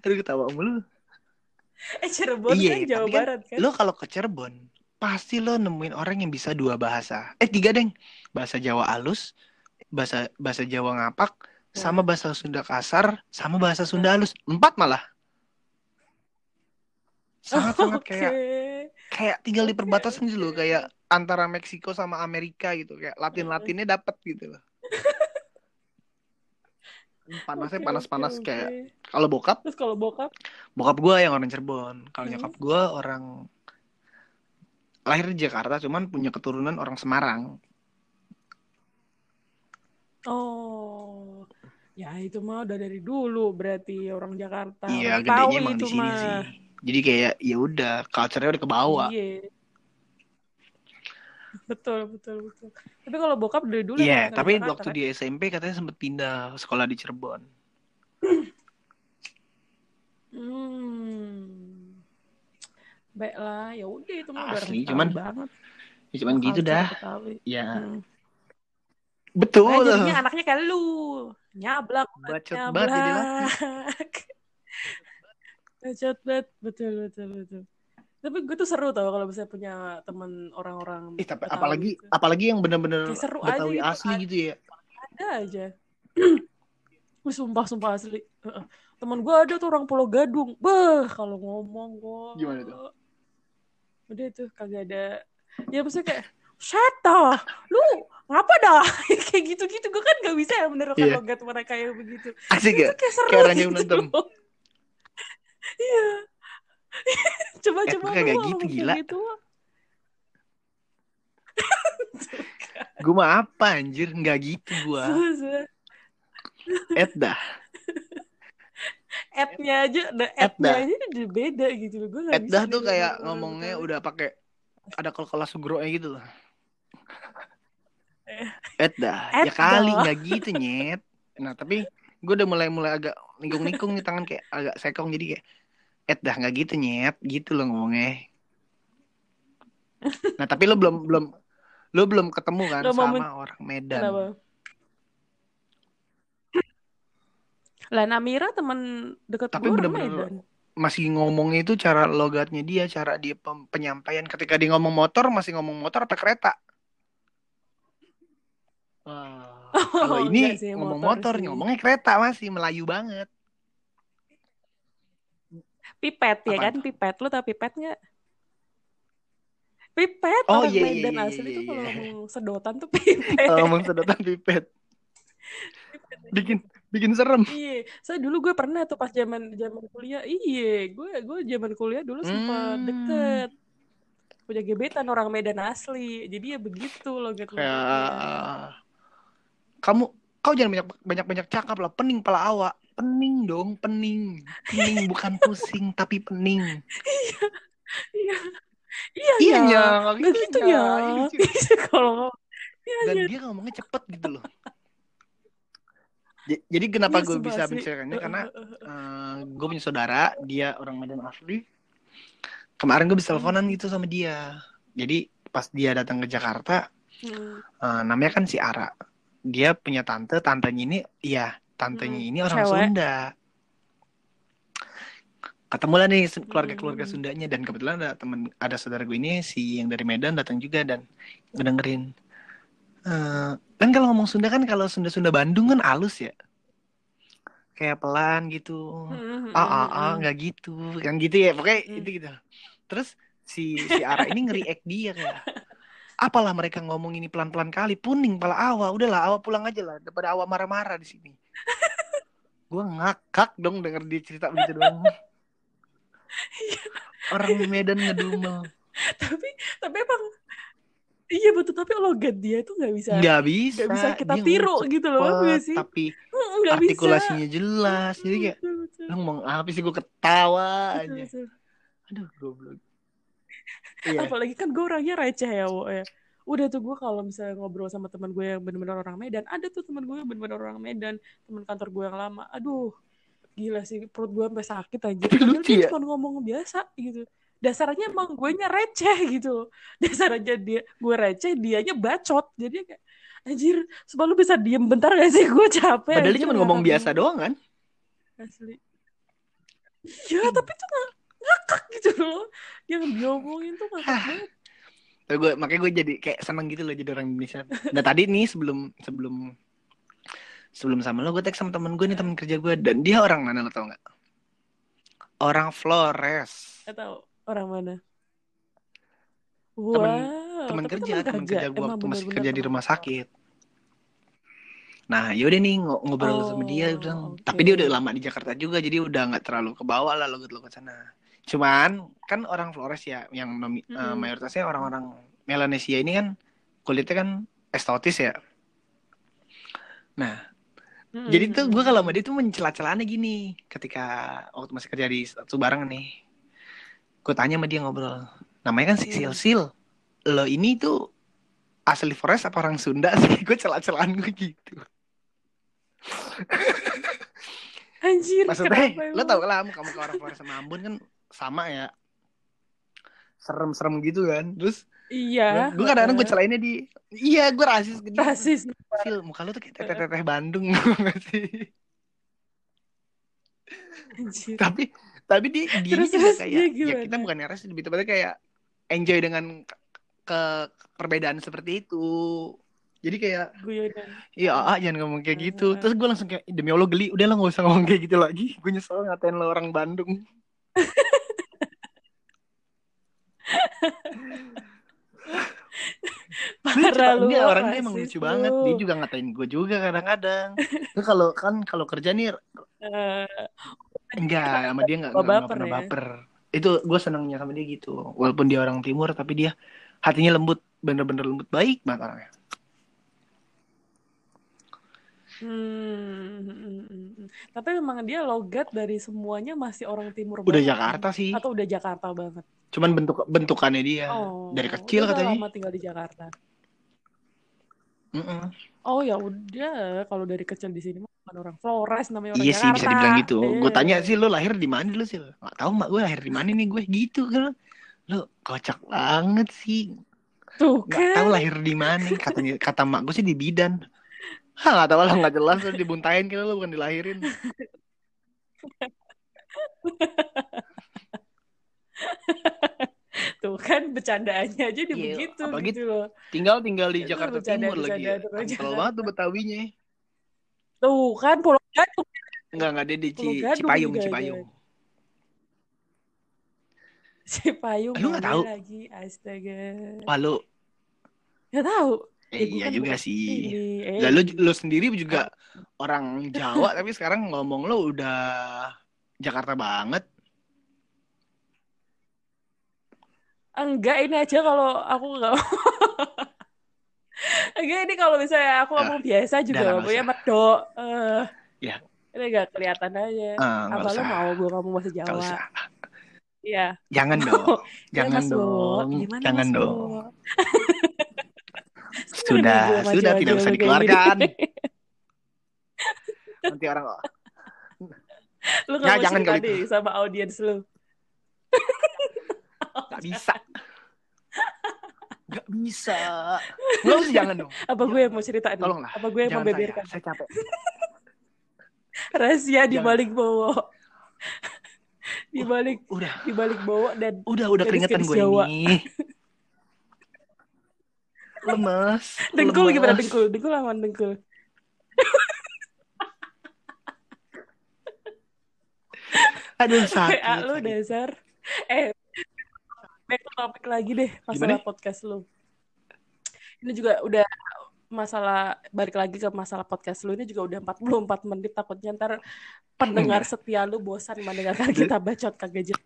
Aduh ketawa mulu. Cirebon kan Jawa Barat kan. Lo kalau ke Cirebon pasti lo nemuin orang yang bisa 2 bahasa. 3 deng. Bahasa Jawa alus, bahasa Jawa ngapak, sama bahasa Sunda kasar, sama bahasa Sunda alus. 4 malah. Sangat-sangat kayak tinggal di perbatasan gitu loh, kayak antara Meksiko sama Amerika gitu, kayak Latin-Latinnya dapet gitu loh. Panasnya panas-panas kayak kalau bokap. Terus kalau bokap gue yang orang Cirebon. Kalau nyokap gue orang lahir di Jakarta, cuman punya keturunan orang Semarang. Oh, ya itu mah udah dari dulu berarti orang Jakarta. Iya, gedenya emang di sini sih. Jadi kayak ya udah, culture-nya udah kebawa. Iya. Betul. Tapi kalau bokap dari dulu. Iya, tapi waktu di SMP katanya sempat pindah sekolah di Cirebon. Baiklah, ya udah itu mah asli, cuman banget. Ya, cuman bakal gitu dah. Iya. Betul. Nah, jadinya anaknya kayak lu. Nyablak. Bacot banget jadi laki. Kacot banget, betul. Tapi gue tuh seru tau kalau bisa punya teman orang-orang. Tapi Betawi, apalagi yang benar-benar Betawi aja, asli gitu ya. Ada aja. Gue sumpah asli. Teman gue ada tuh orang Pulau Gadung. Beh, kalau ngomong gue. Gimana tuh? Udah tuh kagak ada. Ya maksudnya kayak Shata, lu ngapa dah? Kayak gitu-gitu gue kan gak bisa ya menerapkan logat mereka yang begitu. Asik ya? Kayak seru gitu. Iya. Coba-coba kagak gitu gila. Gue mah apa anjir, gak gitu gue. Dah. Ad-nya aja, ad-nya aja beda gitu loh. Gue nggak bisa. Dah tuh kayak ngomongnya udah pakai ada kol-kola sugronya gitu loh. Dah, ya kali nggak gitu nyet. Nah tapi gue udah mulai agak lingkung nih tangan kayak agak sekong jadi kayak dah nggak gitu nyet gitu loh ngomongnya. Nah tapi lo belum ketemu kan sama orang Medan. Kenapa? Lan Amira teman dekat gue orang Medan. Masih ngomongnya itu cara logatnya dia, cara dia penyampaian ketika dia ngomong motor, masih ngomong motor atau kereta. Kalau ini sih, ngomong motor ngomongnya kereta, masih Melayu banget. Pipet ya. Apaan kan? Itu? Pipet, lu tau pipet nggak? Pipet orang Medan asli tuh kalau ngomong sedotan tuh pipet. Kalau ngomong sedotan pipet. Bikin serem. Iya, saya dulu gue pernah tuh pas zaman kuliah. Iya, gue zaman kuliah dulu sempat deket punya gebetan orang Medan asli. Jadi ya begitu loh gitu. Ya. Kau jangan banyak cakap lah, pening pala awak. Pening dong, pening bukan pusing tapi pening. Iya. Gak gitu ya. Kalau dan dia ngomongnya cepet gitu loh. Jadi kenapa gue bisa menceritakannya karena gue punya saudara, dia orang Medan asli. Kemarin gue bisa teleponan gitu sama dia. Jadi pas dia datang ke Jakarta, namanya kan si Ara. Dia punya tantenya ini, ini orang cewek. Sunda. Ketemulah nih keluarga-keluarga Sundanya dan kebetulan ada saudara gue ini si yang dari Medan datang juga dan ngedengerin. Kan kalau ngomong Sunda kan kalau Sunda Bandung kan halus ya, kayak pelan gitu, nggak gitu, kan gitu ya, pokoknya itu gitu. Terus si Ara ini nge-react dia kayak, apalah mereka ngomong ini pelan-pelan kali, puning pala awa, udahlah awa pulang aja lah, daripada awa marah-marah di sini. Gue ngakak dong denger dia cerita begitu doang. Orang Medan ngedumel. Tapi emang. Iya betul, tapi logat dia itu nggak bisa kita tiru gitu loh, nggak sih? Tapi artikulasinya bisa. Jelas, jadi kayak lo ngomong apa sih, gue ketawa aja. Aduh goblok. Yeah. Apalagi kan gue orangnya receh ya, wo ya. Udah tuh gue kalau misalnya ngobrol sama teman gue yang benar-benar orang Medan, ada tuh teman gue yang benar-benar orang Medan, teman kantor gue yang lama. Aduh, gila sih perut gue sampai sakit aja. Padahal dia cuma ngomong biasa gitu. Dasarnya emang guenya receh gitu. Dasarnya gue receh, dianya bacot. Jadi kayak, anjir, sebab lu bisa diem bentar gak sih? Gue capek. Padahal dia cuma ngomong biasa doang kan? Asli. Ya, tapi tuh ngakak gitu loh. Yang diomongin tuh ngakak banget. Makanya gue jadi kayak seneng gitu loh jadi orang Indonesia. Nah tadi nih sebelum sama lo, gue teks sama temen gue nih, temen kerja gue. Dan dia orang mana lo tau gak? Orang Flores. Gak tau. Orang mana? Wow. Teman kerja gue waktu masih kerja di rumah sakit. Nah yaudah nih ngobrol sama dia bilang, tapi dia udah lama di Jakarta juga, jadi udah nggak terlalu kebawa lah logat-logat sana. Cuman kan orang Flores ya, yang mayoritasnya orang-orang Melanesia ini kan kulitnya kan eksotis ya. Nah jadi tuh gue kalau sama dia tuh mencela-celanya gini, ketika waktu masih kerja di satu bareng nih. Gue tanya sama dia ngobrol, namanya kan si Sil. Lo ini tuh asli Flores apa orang Sunda sih? Gue celah-celahan gue gitu. Anjir. Maksudnya, lo tau lah, kamu ke orang Flores sama Ambon kan sama ya. Serem-serem gitu kan. Terus, iya. Gue kadang-kadang gue celainnya di, iya gue rasis ke dia. Rasis. Sil, muka lo tuh kayak teteh Bandung. Anjir. Tapi Tapi dia juga kayak ya kita bukan RS lebih tepatnya kayak enjoy dengan perbedaan seperti itu. Jadi kayak iya jangan ngomong kayak gitu. Terus gue langsung kayak demi Allah geli. Udah lah gak usah ngomong kayak gitu lagi. Gue nyesel ngatain lo orang Bandung. Dia orangnya emang lucu banget. Dia juga ngatain gue juga kadang-kadang. Terus kalau kerja nih enggak sama dia enggak pernah baper. Itu gue senangnya sama dia gitu. Walaupun dia orang timur tapi dia hatinya lembut, bener-bener lembut, baik banget orangnya. Tapi memang dia logat dari semuanya masih orang timur banget. Udah Jakarta sih. Atau udah Jakarta banget. Cuman bentukannya dia dari kecil katanya. Lama tinggal di Jakarta. Oh ya udah, kalau dari kecil di sini bukan orang Flores namanya orang Jakarta. Iya sih bisa dibilang gitu. Gue tanya sih lo lahir di mana lo sih? Gak tau mak gue lahir di mana nih gue gitu kan. Lo kocak banget sih. Tuh kan. Gak tau lahir di mana. Katanya kata mak gue sih di Bidan. Hah gak tau lah gak jelas lo dibuntain kira lo bukan dilahirin. Tuh kan bercandaannya aja dia begitu gitu loh. Tinggal di Jakarta Timur lagi ya. Kalau banget tuh Betawinya. Tuh kan Pulau Gadung. Enggak dia di Cipayung. Cipayung. Lu enggak tahu lagi, astaga. Wah lu enggak tahu. Iya juga sih. Lalu lu sendiri juga orang Jawa tapi sekarang ngomong lu udah Jakarta banget. Enggak, ini aja kalau aku enggak. Enggak, ini kalau misalnya aku ngomong biasa juga punya medok. Ya. Ini enggak kelihatan aja. Apa lu mau gue ngomong bahasa Jawa? Iya. Jangan dong. Jangan dong. Sudah tidak usah dikeluarkan. Nanti orang lu enggak jangan kali sama audiens lu. Gak bisa. Lo sih jangan dong. Apa gue yang mau cerita nih? Tolonglah. Apa gue yang mau beberkan? Saya capek. Rahasia di balik bowo dan udah keringetan gue ini. Lemes. Dengkul gimana dengkul? Dengkul aman dengkul. Aduh sakit. Lu dasar. Back to topic lagi deh masalah gimana? Podcast lu. Ini juga udah masalah balik lagi ke masalah podcast lu ini juga udah 44 menit takutnya ntar pendengar setia lu bosan mendengarkan kita bacot kagak jelas.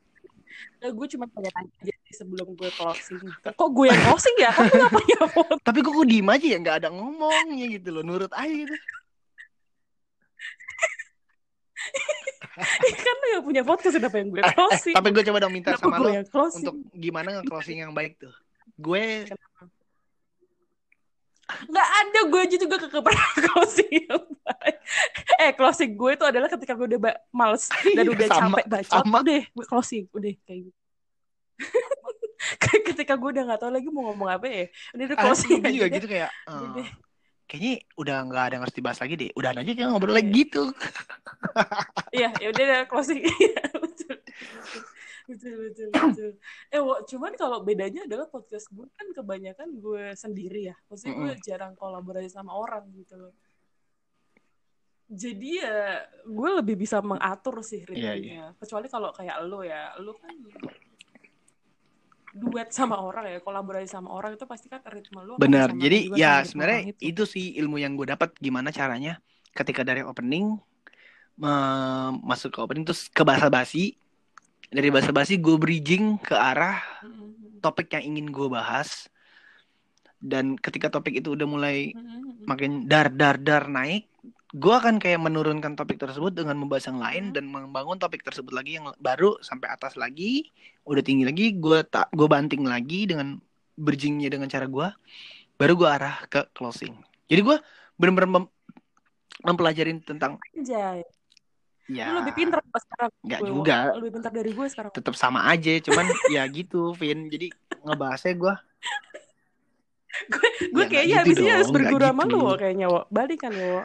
Nah, gue cuma pengen tanya aja sebelum gue closing. Kok gue yang closing ya? Kan lu ngapain ya? Tapi kok gue diem aja ya enggak ada ngomongnya gitu loh, nurut aja gitu. Kan lo gak punya podcast udah pengen gue closing. Tapi gue coba dong minta sama lo untuk gimana nge-closing yang baik tuh. Gue gak ada, gue juga kekeperan closing yang baik. Closing gue itu adalah ketika gue udah males dan udah capek bacot deh gue closing, udah kayak gitu. Ketika gue udah gak tahu lagi mau ngomong apa ya udah closing aja juga deh. Gitu kayak kayaknya udah nggak ada yang harus dibahas lagi deh. Udah aja kayak ngobrol lagi gitu. Iya, udah closing. Betul. Cuman kalau bedanya adalah podcast gue kan kebanyakan gue sendiri ya. Maksudnya gue jarang kolaborasi sama orang gitu loh. Jadi ya gue lebih bisa mengatur sih ritmenya. Yeah. Kecuali kalau kayak lo ya, lo kan duet sama orang ya, kolaborasi sama orang itu pasti kan ritme lu. Benar. Jadi ya sebenarnya itu sih ilmu yang gue dapat gimana caranya ketika dari opening masuk ke opening terus ke basa-basi. Dari basa-basi gue bridging ke arah topik yang ingin gue bahas. Dan ketika topik itu udah mulai makin dar naik, gue akan kayak menurunkan topik tersebut dengan membahas yang lain dan membangun topik tersebut lagi yang baru sampai atas lagi, udah tinggi lagi, gue banting lagi dengan berjingnya dengan cara gue, baru gue arah ke closing. Jadi gue benar-benar mempelajari tentang. Anjay. Ya. Lu lebih pintar sekarang. Enggak juga. Lu lebih pintar dari gue sekarang. Tetap sama aja, cuman ya gitu, Vin. Jadi ngebahasnya gue. Gue ya, kayaknya gitu abisnya dong, harus berguru sama gitu. Lo kayaknya Wo. Balikan Wo.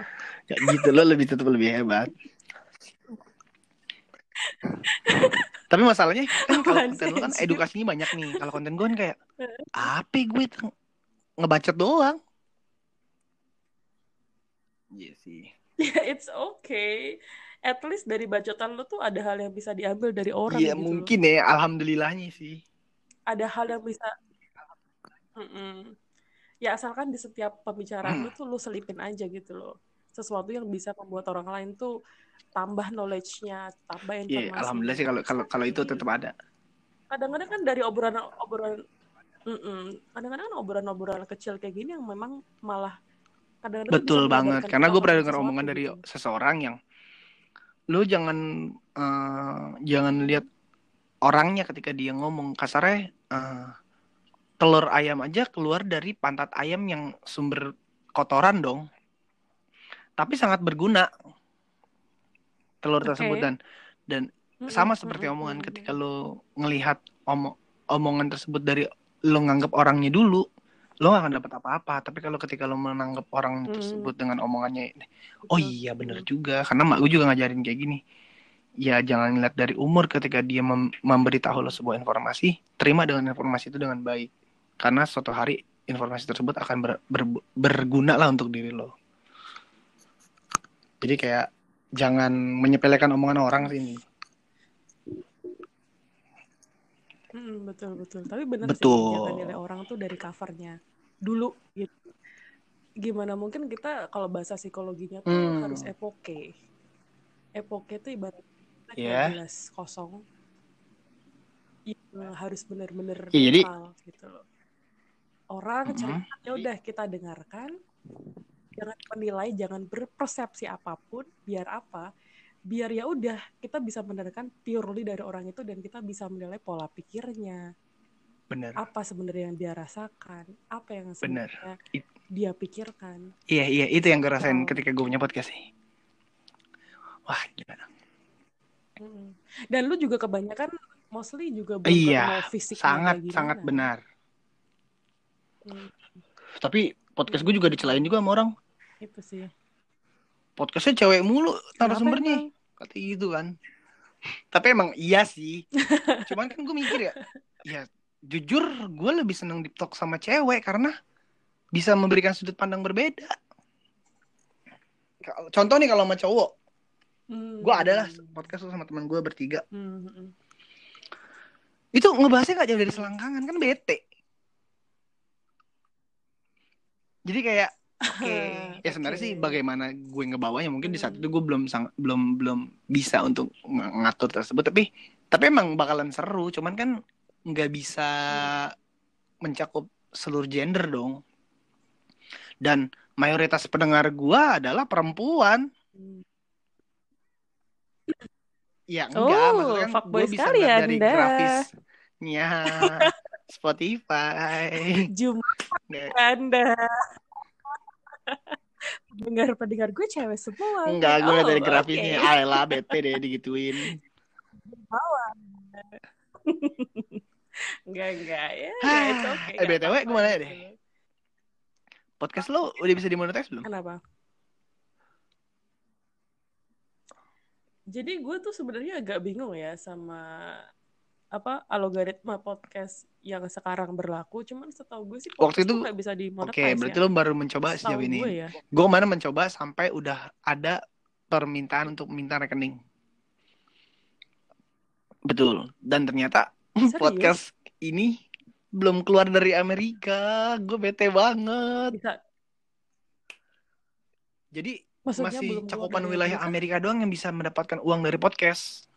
Ya gitu lo lebih hebat. Tapi masalahnya kan kalau konten lu kan edukasinya banyak nih. Kalau konten gue kan kayak apa gue ngebacot doang. Iya sih. Ya it's okay. At least dari bacotan lu tuh ada hal yang bisa diambil dari orang. Iya gitu mungkin loh. Ya alhamdulillahnya sih. Ada hal yang bisa. Ya asalkan di setiap pembicaraan lu tuh lu selipin aja gitu loh. Sesuatu yang bisa membuat orang lain tuh tambah knowledge-nya, tambah informasi. Yeah, alhamdulillah sih kalau itu tetap ada. Kadang-kadang kan dari obrolan-obrolan, kadang-kadang kan obrolan-obrolan kecil kayak gini yang memang malah kadang-kadang betul banget. Karena gue pernah dengar omongan dari seseorang yang lo jangan lihat orangnya ketika dia ngomong, kasarnya telur ayam aja keluar dari pantat ayam yang sumber kotoran dong. Tapi sangat berguna telur tersebut dan sama seperti omongan ketika lo ngelihat omongan tersebut dari lo nganggap orangnya dulu, lo gak akan dapat apa-apa. Tapi kalau ketika lo menanggap orang tersebut dengan omongannya, oh iya bener juga, karena mak gue juga ngajarin kayak gini. Ya jangan lihat dari umur ketika dia memberitahu lo sebuah informasi, terima dengan informasi itu dengan baik. Karena suatu hari informasi tersebut akan berguna lah untuk diri lo. Jadi kayak jangan menyepelekan omongan orang sih ini. Betul. Tapi benar sih jangan nilai orang tuh dari covernya dulu gitu. Gimana mungkin kita kalau bahasa psikologinya tuh harus epoke. Epoke tuh ibarat gelas kosong. Ya, harus benar-benar hal gitu loh. Orang ceritanya udah kita dengarkan. Jangan menilai, jangan berpersepsi apapun, biar apa? Biar ya udah kita bisa mendengarkan purely dari orang itu dan kita bisa menilai pola pikirnya. Benar. Apa sebenarnya yang dia rasakan? Apa yang sebenarnya dia pikirkan? Iya, itu yang gue rasain ketika gue punya podcast sih. Wah, gimana? Dan lu juga kebanyakan mostly juga bukan fisik sangat gimana. Sangat benar. Tapi podcast gue juga dicelain juga sama orang. Itu sih. Podcastnya cewek mulu narasumbernya. Kata gitu kan. Tapi emang iya sih. Cuman kan gue mikir ya jujur gue lebih seneng deep talk sama cewek karena bisa memberikan sudut pandang berbeda. Contoh nih kalau sama cowok. Gue adalah podcast sama teman gue bertiga. Itu ngebahasnya gak jauh dari selangkangan kan bete. Jadi kayak ya sebenarnya sih bagaimana gue ngebawanya mungkin di saat itu gue belum bisa untuk ngatur tersebut tapi emang bakalan seru cuman kan nggak bisa mencakup seluruh gender dong dan mayoritas pendengar gue adalah perempuan. Ya enggak maksudnya kan gue bisa lihat dari grafisnya Spotify Jumat Anda pendengar gue cewek semua. Enggak, gue lihat dari grafisnya ayolah bete deh digituin. Enggak ya it's okay. BTW gimana deh podcast lo udah bisa dimonetize belum? Kenapa? Jadi gue tuh sebenarnya agak bingung ya sama algoritma podcast yang sekarang berlaku, cuman setahu gue sih waktu itu nggak bisa dimonetize. Oke, berarti lo baru mencoba sejauh ini. Gue kemarin mencoba sampai udah ada permintaan untuk minta rekening. Betul. Dan ternyata podcast ini belum keluar dari Amerika. Gue bete banget. Jadi maksudnya masih cakupan wilayah Amerika doang yang bisa mendapatkan uang dari podcast.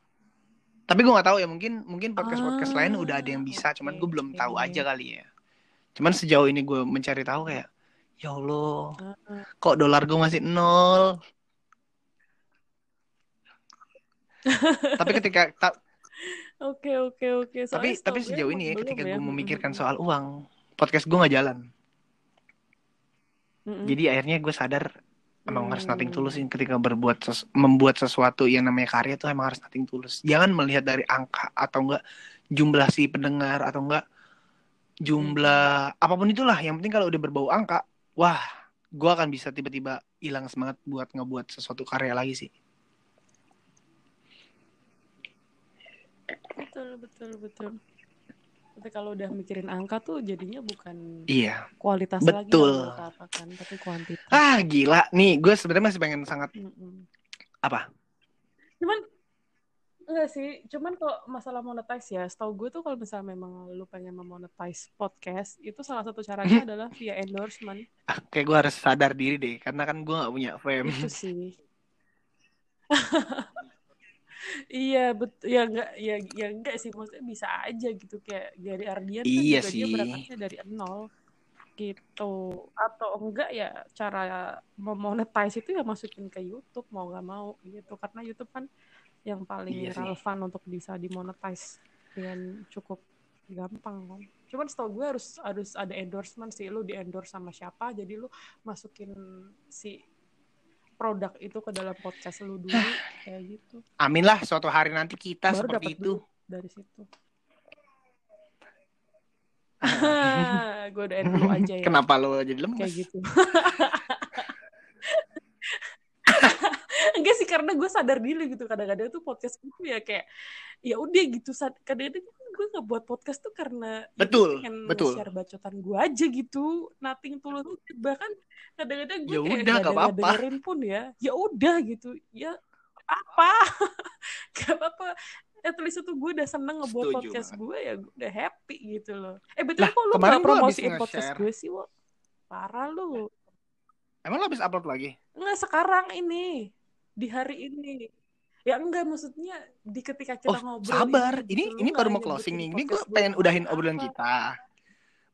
Tapi gue nggak tahu ya mungkin podcast lain udah ada yang bisa, cuman gue belum tahu aja kali ya. Cuman sejauh ini gue mencari tahu kayak, ya Allah, kok dolar gue masih 0. Tapi ketika oke. Tapi sejauh ini ketika gue memikirkan soal uang, podcast gue nggak jalan. Jadi akhirnya gue sadar emang harus nothing tulus sih ketika membuat sesuatu yang namanya karya tuh emang harus nothing tulus. Jangan melihat dari angka atau enggak jumlah si pendengar atau enggak jumlah apapun itulah. Yang penting kalau udah berbau angka, wah, gue akan bisa tiba-tiba hilang semangat buat ngebuat sesuatu karya lagi sih. Betul. Tapi kalau udah mikirin angka tuh jadinya bukan kualitas betul. Lagi apa kan, tapi kuantitas. Ah, gila. Nih, gue sebenarnya masih pengen sangat apa? Cuman kalau masalah monetize ya, setahu gue tuh kalau misalnya memang lu pengen memonetize podcast, itu salah satu caranya adalah via endorsement. Kayak gue harus sadar diri deh, karena kan gue gak punya fame. Itu sih. Iya, betul. Ya enggak sih, maksudnya bisa aja gitu. Kayak Gary Ardian kan juga sih. Dia berangkatnya dari nol gitu. Atau enggak ya, cara memonetize itu ya masukin ke YouTube, mau gak mau gitu. Karena YouTube kan yang paling relevan untuk bisa dimonetize dengan cukup gampang kan. Cuman setahu gue harus ada endorsement sih, lu di-endorse sama siapa, jadi lu masukin si produk itu ke dalam podcast lu dulu kayak gitu. Amin lah suatu hari nanti kita baru seperti itu. Dari situ. Gue udah end dulu aja ya. Kenapa lu jadi lemes? Kayak gitu. Enggak sih, karena gue sadar diri gitu. Kadang-kadang tuh podcast gue ya kayak ya udah gitu. Kadang-kadang gue nggak buat podcast tuh karena betul share bacotan gue aja gitu, nothing tulus. Bahkan kadang-kadang gue kayak nggak dengerin pun ya, ya udah gitu ya apa nggak apa-apa. At least itu gue udah seneng ngebuat podcast gue, ya gue udah happy gitu loh. Betul kok lu nggak promosiin podcast gue sih, Wo? Parah lu. Emang lo habis upload lagi? Nggak, sekarang ini di hari ini. Ya enggak, maksudnya di ketika kita ngobrol. Sabar, ini baru mau closing nih. Ini gue pengen udahin obrolan kita.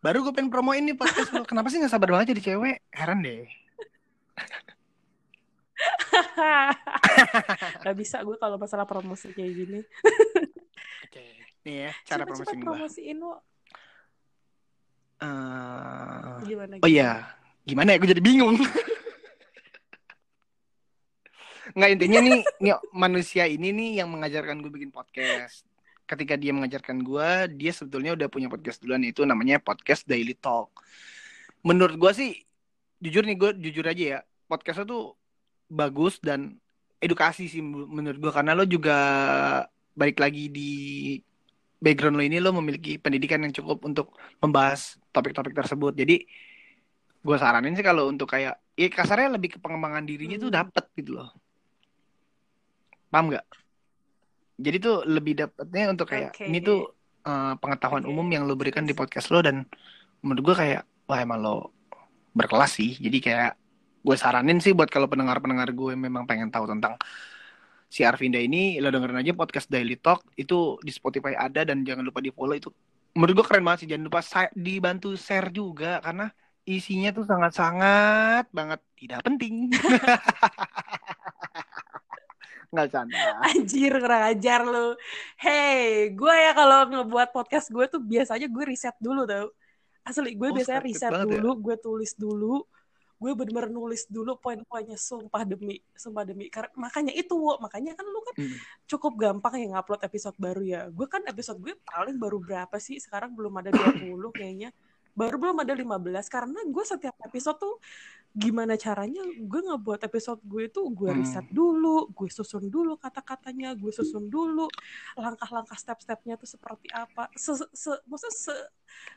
Baru gue pengen promoin nih podcast. Kenapa sih gak sabar banget jadi cewek? Heran deh. Gak bisa gue kalau masalah promosi kayak gini. Oke. Nih ya, cara promosiin gue. Promosiin lo. Gimana ya, gue jadi bingung. Nggak, intinya nih manusia ini nih yang mengajarkan gue bikin podcast. Ketika dia mengajarkan gue, dia sebetulnya udah punya podcast duluan, itu namanya Podcast Daily Talk. Menurut gue sih, jujur aja ya, podcastnya tuh bagus dan edukasi sih menurut gue. Karena lo juga balik lagi di background lo ini, lo memiliki pendidikan yang cukup untuk membahas topik-topik tersebut. Jadi gue saranin sih kalau untuk kayak, ya kasarnya lebih ke pengembangan dirinya tuh dapet gitu loh. Paham nggak? Jadi tuh lebih dapetnya untuk kayak ini tuh pengetahuan umum yang lo berikan di podcast lo, dan menurut gue kayak wah emang lo berkelas sih. Jadi kayak gue saranin sih buat kalau pendengar-pendengar gue memang pengen tahu tentang si Arvinda ini, lo dengerin aja Podcast Daily Talk, itu di Spotify ada, dan jangan lupa di follow. Itu menurut gue keren banget sih. Jangan lupa dibantu share juga, karena isinya tuh sangat-sangat banget tidak penting. Nggak canda. Anjir, kurang ajar lu. Hey, gue ya kalau ngebuat podcast gue tuh biasanya gue riset dulu tau. Asli, gue biasanya riset dulu, ya? Gue tulis dulu. Gue bener-bener nulis dulu poin-poinnya, sumpah demi. Makanya itu, Wo. Makanya kan lu kan cukup gampang ya ngupload episode baru ya. Gue kan episode gue paling baru berapa sih? Sekarang belum ada 20 kayaknya. Baru belum ada 15, karena gue setiap episode tuh gimana caranya gue ngebuat episode gue itu gue riset dulu, gue susun dulu kata-katanya, gue susun dulu langkah-langkah step-stepnya tuh seperti apa. Maksudnya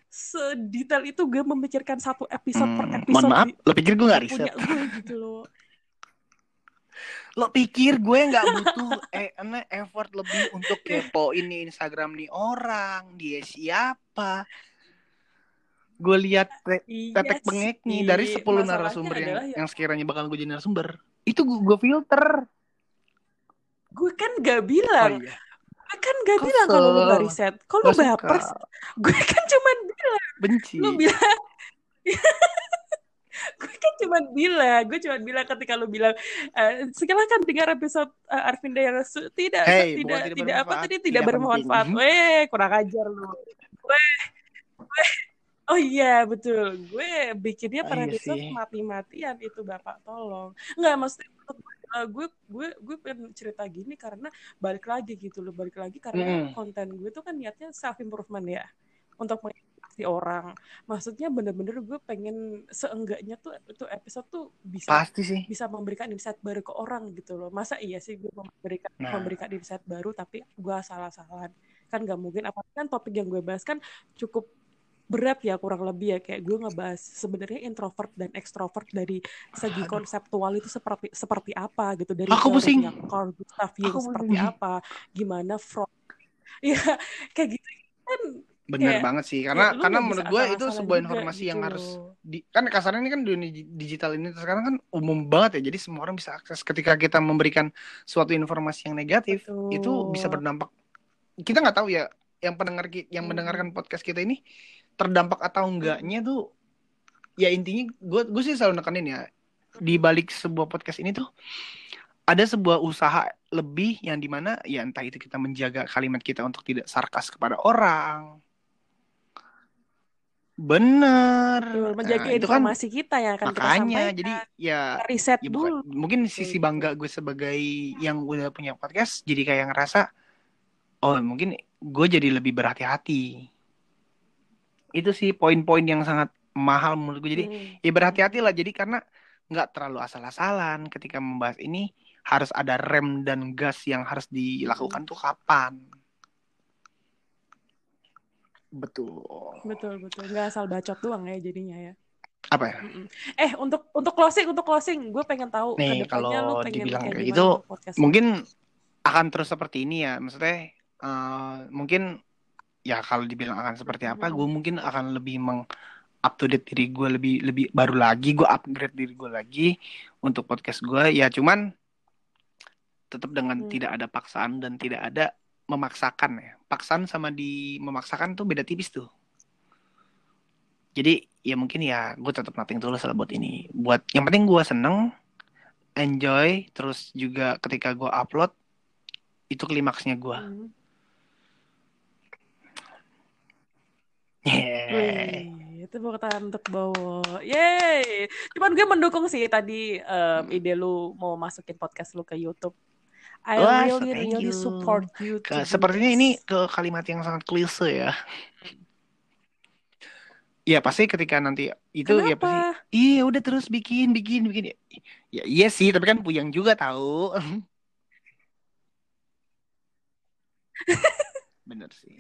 sedetail itu gue memikirkan satu episode per episode. Mohon maaf, lo pikir gue gak riset? Punya gue gitu loh. Lo pikir gue gak butuh effort lebih untuk kepoin nih Instagram nih orang, dia siapa? Gue lihat tetek bengeknya dari 10 narasumber yang sekiranya bakal gue jadi narasumber. Itu gue filter. Gue kan gak bilang. Gue kan gak bilang kalau lu gak riset. Kalau lu baper, gue kan cuman bilang. Benci. Lu bilang. Gue cuma bilang ketika lu bilang silakan dengar episode Arvinda yang tidak bermanfaat. Kurang ajar lu. Oh iya, betul. Gue bikinnya per episode mati-matian itu, Bapak tolong. Enggak, maksudnya gue pengen cerita gini karena balik lagi karena konten gue tuh kan niatnya self improvement ya. Untuk mengedukasi orang. Maksudnya bener-bener gue pengen seenggaknya tuh itu episode tuh bisa memberikan insight baru ke orang gitu loh. Masa iya sih gue memberikan insight baru tapi gue salah-salahan. kan nggak mungkin. Apalagi kan topik yang gue bahas kan cukup berat ya, kurang lebih ya, kayak gue ngebahas sebenarnya introvert dan ekstrovert dari segi konseptual itu seperti apa gitu, dari teorinya Carl Gustav Jung seperti apa, gimana Freud ya kayak gitu kan. Benar banget sih, karena menurut gue itu sebuah informasi yang harus di, kan kasarnya ini kan dunia digital ini sekarang kan umum banget ya, jadi semua orang bisa akses. Ketika kita memberikan suatu informasi yang negatif, betul, itu bisa berdampak. Kita nggak tahu ya yang mendengarkan podcast kita ini terdampak atau enggaknya tuh ya. Intinya gue sih selalu nekanin ya, di balik sebuah podcast ini tuh ada sebuah usaha lebih yang dimana ya entah itu kita menjaga kalimat kita untuk tidak sarkas kepada orang. Bener, menjaga informasi kan, kita ya kan, makanya kita jadi ya riset ya, dulu mungkin sisi bangga gue sebagai yang udah punya podcast, jadi kayak ngerasa oh mungkin gue jadi lebih berhati-hati. Itu sih poin-poin yang sangat mahal menurut gue. Jadi ya berhati-hatilah. Jadi karena nggak terlalu asal-asalan ketika membahas ini, harus ada rem dan gas yang harus dilakukan tuh kapan. Betul. Nggak asal bacot doang ya jadinya ya. Apa ya? Untuk closing, gue pengen tahu nih, kedepannya lo pengen kayak itu mungkin akan terus seperti ini ya. Maksudnya mungkin ya kalau dibilang akan seperti apa, gue mungkin akan lebih meng-update diri gue lebih baru lagi, gue upgrade diri gue lagi untuk podcast gue ya, cuman tetap dengan tidak ada paksaan dan tidak ada memaksakan ya. Paksaan sama memaksakan tuh beda tipis tuh. Jadi ya mungkin ya gue tetap nothing tulus lah buat ini. Buat yang penting gue seneng, enjoy, terus juga ketika gue upload itu klimaksnya gue. Yeay. Wih, itu bukan untuk bawa. Yeay. Cuman gue mendukung sih tadi ide lu mau masukin podcast lu ke YouTube. I really support you. Sepertinya ini ke kalimat yang sangat klise ya. Ya pasti ketika nanti itu kenapa? Ya pasti iya udah terus bikin. Ya iya sih, tapi kan puyeng juga tahu. Bener sih.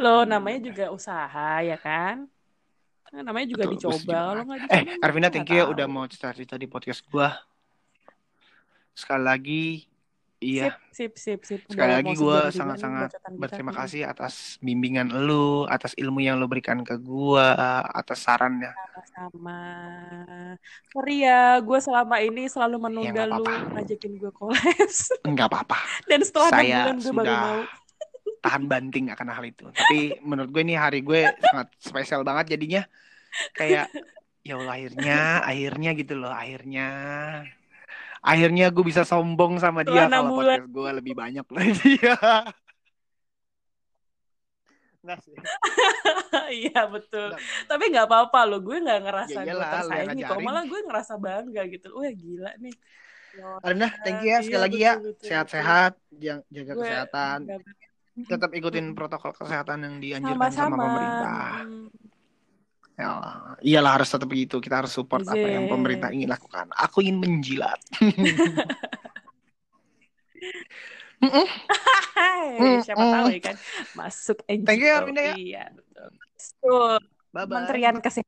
Lo namanya juga usaha ya kan? Namanya juga betul, dicoba. Lo gak dicoba. Arvinda thank you ya udah mau cerita di podcast gua. Sekali lagi iya. Sip. Sekali lagi gua sangat-sangat berterima kasih atas bimbingan lu, atas ilmu yang lu berikan ke gua, atas sarannya. Sama-sama. Sorry ya, gua selama ini selalu menunda lu ngajakin gua kolaps. Enggak apa-apa. Dan setelah 6 bulan gua baru mau tahan banting akan hal itu. Tapi menurut gue ini hari gue sangat spesial banget jadinya. Kayak ya Allah akhirnya gitu loh, Akhirnya gue bisa sombong sama dia kalau podcast gue lebih banyak dari dia. Iya betul. Tapi nggak apa-apa loh, gue nggak ngerasa tersaingi kok. Malah gue ngerasa bangga gitu. Wah gila nih. Arvinda, thank you ya sekali lagi ya. Sehat-sehat, jaga kesehatan. Tetap ikutin protokol kesehatan yang dianjurkan sama pemerintah. Iyalah harus tetap begitu. Kita harus support apa yang pemerintah ingin lakukan. Aku ingin menjilat. Siapa tahu ya kan. Masuk NGO. Thank you Arvinda ya. Menterian Kesehatan.